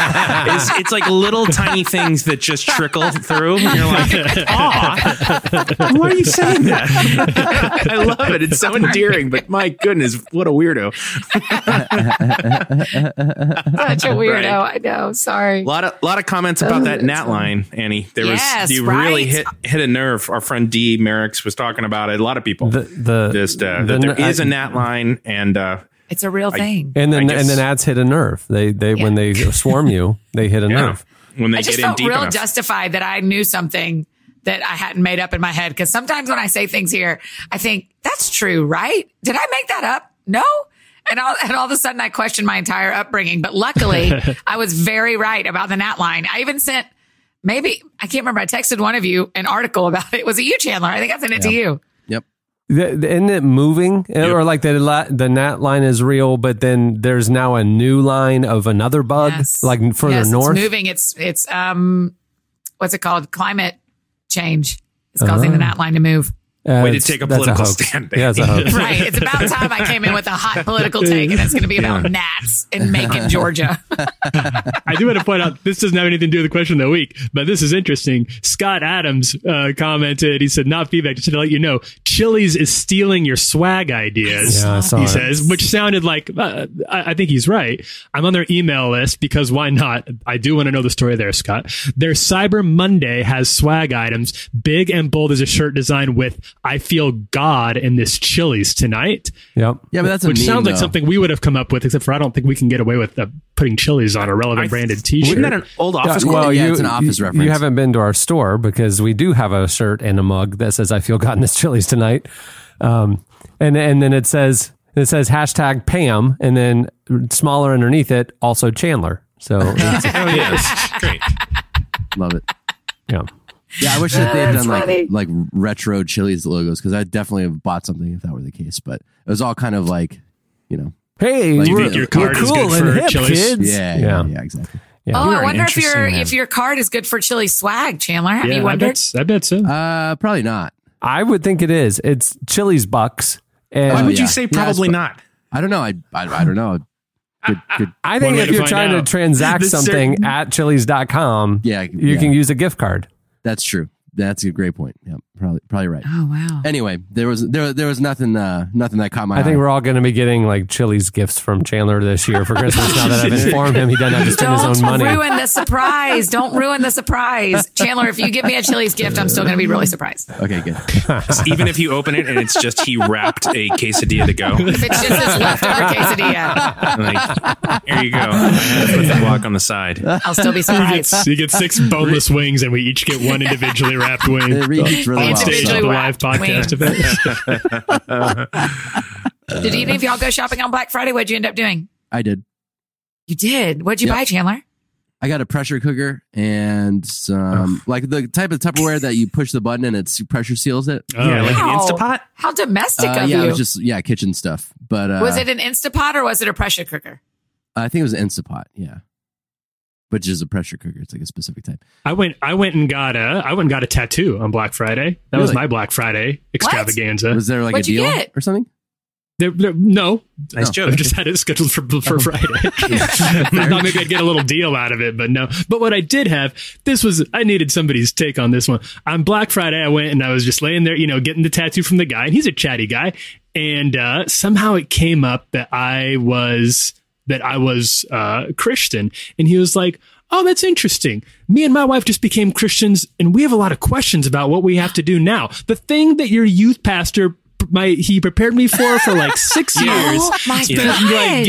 it's like little tiny things that just trickle through. You're like. Why are you saying that? I love it. It's so endearing, but my goodness, what a weirdo. Such a weirdo. Right. I know. Sorry. A lot of comments about that Nat line, Annie. There was you really hit a nerve. Our friend D. Merrick's was talking about it. A lot of people. There is a Nat line, and it's a real thing. And then ads hit a nerve. They when they swarm you, they hit a nerve. When they I just felt justified that I knew something that I hadn't made up in my head. Because sometimes when I say things here, I think, that's true, right? Did I make that up? No. And all of a sudden, I question my entire upbringing. But luckily, I was very right about the Nat line. I even sent, I can't remember, I texted one of you an article about it. Was it you, Chandler? I think I sent it to you. Yep. Isn't it moving? Yep. Or like the Nat line is real, but then there's now a new line of another bug, like further north? It's moving. It's what's it called? Climate change is causing the Nat line to move. Way to take a political stand. Yeah, it's a hoax. Right. It's about time I came in with a hot political take, and it's going to be about gnats in Macon, Georgia. I do want to point out, this doesn't have anything to do with the question of the week, but this is interesting. Scott Adams commented, he said, not feedback, just to let you know, Chili's is stealing your swag ideas, says, which sounded like, I think he's right. I'm on their email list because why not? I do want to know the story there, Scott. Their Cyber Monday has swag items. Big and bold is a shirt designed with, I feel God in this Chili's tonight. Yep. Yeah, but that's a which meme, sounds like something we would have come up with, except for I don't think we can get away with putting Chili's on a Relevant branded T-shirt. Isn't that an old office? Well, it's an office reference. You haven't been to our store because we do have a shirt and a mug that says, I feel God in this Chili's tonight. And then it says hashtag Pam, and then smaller underneath it, also Chandler. So it's great. Love it. Yeah. Yeah, I wish that they had done like retro Chili's logos, because I definitely have bought something if that were the case. But it was all kind of like, you know, hey, like, you think your card is cool good for hip, Chili's? Kids. Yeah, exactly. Yeah. Oh, I wonder if your card is good for Chili's swag, Chandler. Have you wondered? I bet so. Probably not. I would think it is. It's Chili's bucks. And why would you say probably not? I don't know. I don't know. I think if you're trying to transact something at Chili's.com, you can use a gift card. That's true. That's a great point. Yeah, probably right. Oh wow. Anyway, there was nothing that caught my eye. I think we're all going to be getting like Chili's gifts from Chandler this year for Christmas. Now that I've informed him, he doesn't have to spend his own money. Don't ruin the surprise. Chandler, if you give me a Chili's gift, I'm still going to be really surprised. Okay, good. Even if you open it and it's just he wrapped a quesadilla to go. If it's just his leftover quesadilla, like, here you go. I'm gonna put the block on the side. I'll still be surprised. You get 6 boneless wings, and we each get one individually wrapped wing. Really individually the live podcast event. Did even if y'all go shopping on Black Friday, what'd you end up doing? I did. You did? What'd you buy, Chandler? I got a pressure cooker and some like the type of Tupperware that you push the button and it pressure seals it. Oh, yeah, like an Instapot? How domestic of you. Yeah, it was just kitchen stuff. But was it an Instapot or was it a pressure cooker? I think it was an Instapot. Yeah. Which is a pressure cooker. It's like a specific type. I went and got a tattoo on Black Friday. That was my Black Friday extravaganza. What? Was there like What'd a deal get? Or something? No. Nice joke. I just had it scheduled for Friday. I thought maybe I'd get a little deal out of it, but no. But what I did have, I needed somebody's take on this one. On Black Friday, I went and I was just laying there, getting the tattoo from the guy, and he's a chatty guy. And somehow it came up that I was Christian. And he was like, oh, that's interesting. Me and my wife just became Christians, and we have a lot of questions about what we have to do now. The thing that your youth pastor, he prepared me for like 6 years. Oh my gosh.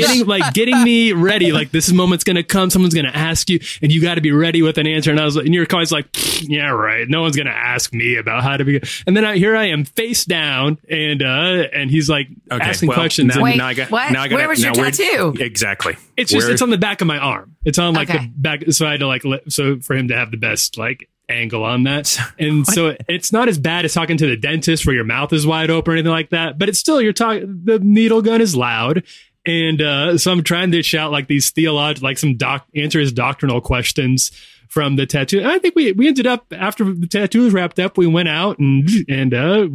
Getting me ready. Like, this moment's going to come. Someone's going to ask you, and you got to be ready with an answer. And I was like, and you're always like, yeah, right. No one's going to ask me about how to be. And then here I am face down, and he's like asking questions. Now I got where was your tattoo? Exactly. It's just, it's on the back of my arm. It's on like the back. So I had to so for him to have the best, like, angle on that. And so it's not as bad as talking to the dentist where your mouth is wide open or anything like that, but it's still, you're talking, the needle gun is loud. And so I'm trying to shout like these theological, like some answer his doctrinal questions from the tattoo. And I think we ended up, after the tattoo was wrapped up, we went out and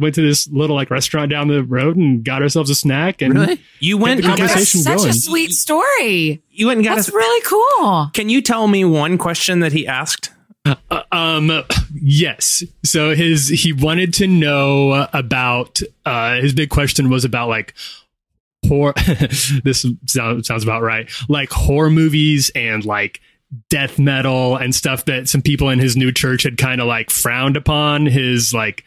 went to this little like restaurant down the road and got ourselves a snack. And really? You went and got such a sweet story. You went and got That's really cool. Can you tell me one question that he asked? Yes. So he wanted to know about, his big question was about like horror. This sounds about right. Like horror movies and like death metal and stuff that some people in his new church had kind of like frowned upon, his like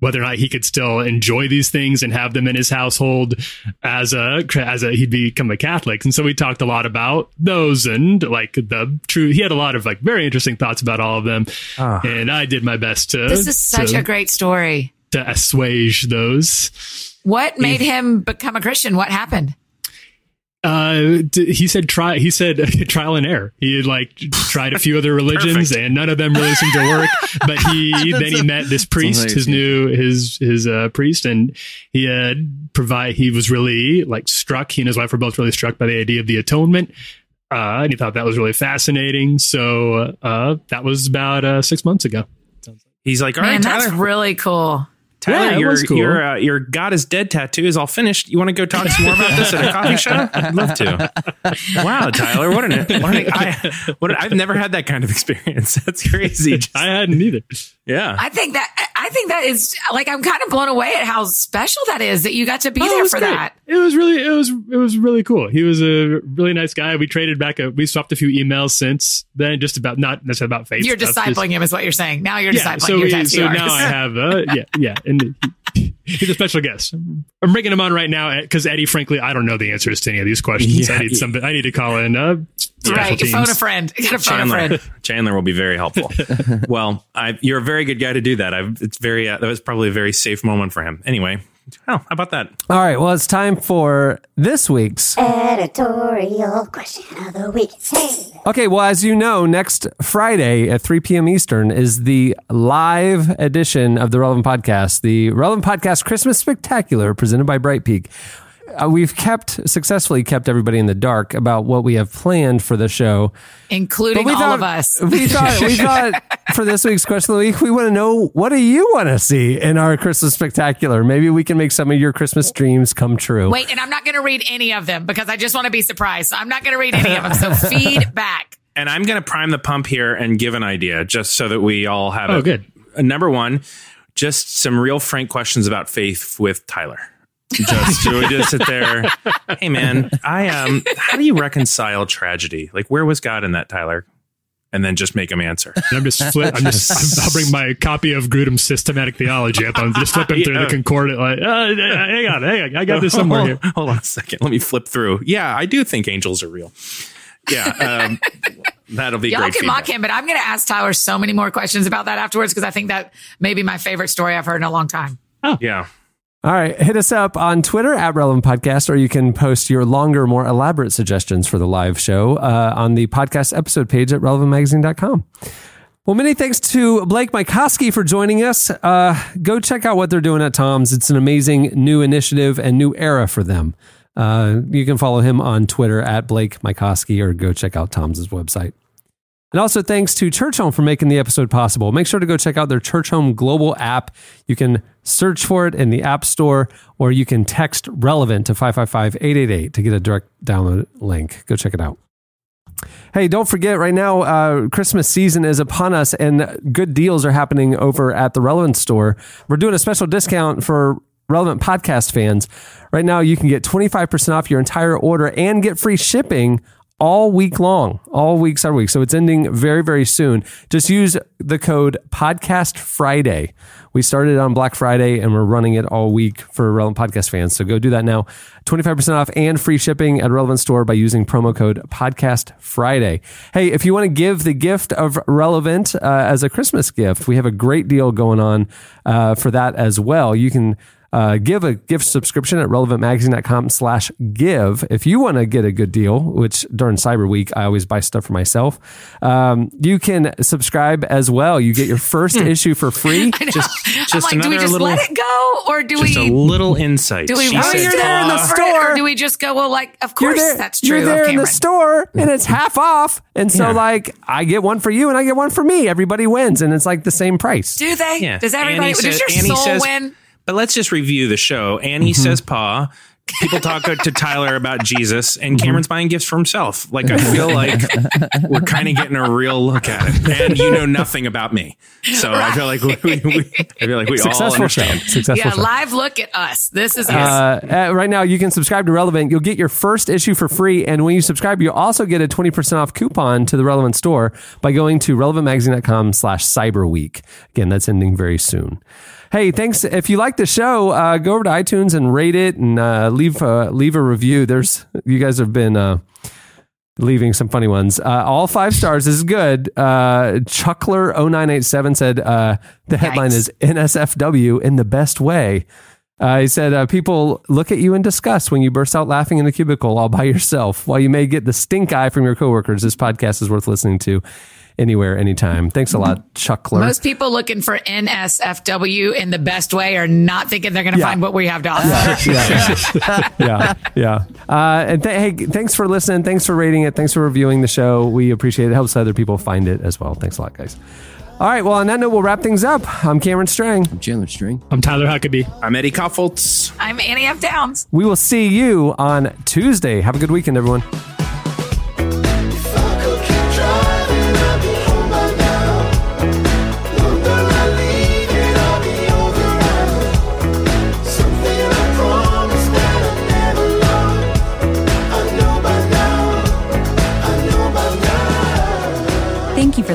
whether or not he could still enjoy these things and have them in his household as he'd become a Catholic. And so we talked a lot about those and like the truth. He had a lot of like very interesting thoughts about all of them. And I did my best to. This is such a great story. To assuage those. What made him become a Christian? What happened? He said trial and error. He had like tried a few other religions and none of them really seemed to work, but he met this priest, his priest, and he had he was really like struck, he and his wife were both really struck by the idea of the atonement. And he thought that was really fascinating. So that was about 6 months ago. He's like, all right, Tyler, that's really cool. Tyler, your God is dead tattoo is all finished. You want to go talk some more about this at a coffee shop? I'd love to. Wow, Tyler, I've never had that kind of experience. That's crazy. I hadn't either. Yeah. I think that is like, I'm kind of blown away at how special that is that you got to be there for that. It was really cool. He was a really nice guy. We traded back. We swapped a few emails since then, just about not necessarily about faith. You're discipling him is what you're saying. Now you're discipling. So now I have and he's a special guest. I'm bringing him on right now because Eddie, frankly, I don't know the answers to any of these questions. Yeah. I need to call in. Right, phone a friend. Chandler will be very helpful. Well, you're a very good guy to do that. That was probably a very safe moment for him. Anyway, how about that? All right, well, it's time for this week's editorial question of the week. Okay, well, as you know, next Friday at 3 p.m. Eastern is the live edition of the Relevant Podcast, the Relevant Podcast Christmas Spectacular presented by Brightpeak. We've successfully kept everybody in the dark about what we have planned for the show, including all of us. We thought for this week's question of the week, we want to know, what do you want to see in our Christmas Spectacular? Maybe we can make some of your Christmas dreams come true. Wait, and I'm not going to read any of them because I just want to be surprised. So I'm not going to read any of them. So feed back. And I'm going to prime the pump here and give an idea just so that we all have it. Good. Number one, just some real frank questions about faith with Tyler. Just sit there. Hey man, how do you reconcile tragedy? Like, where was God in that, Tyler? And then just make him answer. And I'll bring my copy of Grudem's Systematic Theology up. I'm just flipping through the concordant. Like, hang on, I got this somewhere here. Hold on a second. Let me flip through. Yeah, I do think angels are real. Yeah. That'll be great. Y'all can mock him, but I'm going to ask Tyler so many more questions about that afterwards because I think that may be my favorite story I've heard in a long time. Oh yeah. All right, hit us up on Twitter at Relevant Podcast, or you can post your longer, more elaborate suggestions for the live show on the podcast episode page at relevantmagazine.com. Well, many thanks to Blake Mycoskie for joining us. Go check out what they're doing at TOMS. It's an amazing new initiative and new era for them. You can follow him on Twitter at Blake Mycoskie, or go check out TOMS' website. And also thanks to Church Home for making the episode possible. Make sure to go check out their Church Home Global app. You can search for it in the App Store, or you can text RELEVANT to 555-888 to get a direct download link. Go check it out. Hey, don't forget right now, Christmas season is upon us and good deals are happening over at the Relevant Store. We're doing a special discount for Relevant Podcast fans. Right now, you can get 25% off your entire order and get free shipping all week long, every week. So it's ending very, very soon. Just use the code Podcast Friday. We started on Black Friday and we're running it all week for Relevant Podcast fans. So go do that now. 25% off and free shipping at Relevant Store by using promo code Podcast Friday. Hey, if you want to give the gift of Relevant as a Christmas gift, we have a great deal going on for that as well. You can give a gift subscription at relevantmagazine.com/give. If you want to get a good deal, which during Cyber Week, I always buy stuff for myself. You can subscribe as well. You get your first issue for free. Just another little, let it go? Or a little insight. Do we you're there in the store? Or do we just go, well, like, of course that's true. You're there in the store and it's half off. And so like, I get one for you and I get one for me. Everybody wins. And it's like the same price. Do they? Yeah. Does everybody, does your soul win? But let's just review the show. Annie says, "Pa." People talk to Tyler about Jesus, and Cameron's buying gifts for himself. Like, I feel like we're kind of getting a real look at it, and you know nothing about me. So right. I feel like we all understand. Successful show. Live look at us. This is us. Right now. You can subscribe to Relevant. You'll get your first issue for free, and when you subscribe, you'll also get a 20% off coupon to the Relevant Store by going to relevantmagazine.com/cyberweek. Again, that's ending very soon. Hey, thanks. If you like the show, go over to iTunes and rate it and leave a review. You guys have been leaving some funny ones. All 5 stars is good. Chuckler0987 said the headline is NSFW in the best way. He said, people look at you in disgust when you burst out laughing in the cubicle all by yourself. While you may get the stink eye from your coworkers, this podcast is worth listening to. Anywhere, anytime. Thanks a lot, Chuckler. Most people looking for NSFW in the best way are not thinking they're going to find what we have to offer. Yeah. And hey, thanks for listening. Thanks for rating it. Thanks for reviewing the show. We appreciate it. It helps other people find it as well. Thanks a lot, guys. All right. Well, on that note, we'll wrap things up. I'm Cameron Strang. I'm Chandler Strang. I'm Tyler Huckabee. I'm Eddie Kaufeltz. I'm Annie F. Downs. We will see you on Tuesday. Have a good weekend, everyone. For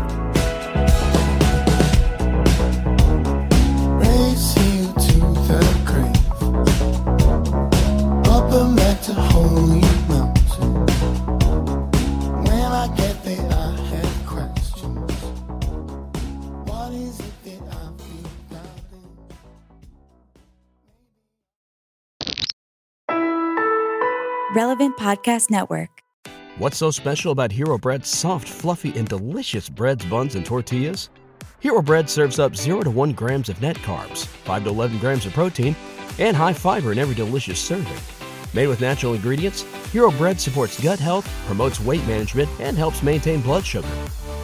Relevant Podcast Network. What's so special about Hero Bread's soft, fluffy, and delicious breads, buns, and tortillas? Hero Bread serves up 0 to 1 grams of net carbs, 5 to 11 grams of protein, and high fiber in every delicious serving. Made with natural ingredients, Hero Bread supports gut health, promotes weight management, and helps maintain blood sugar.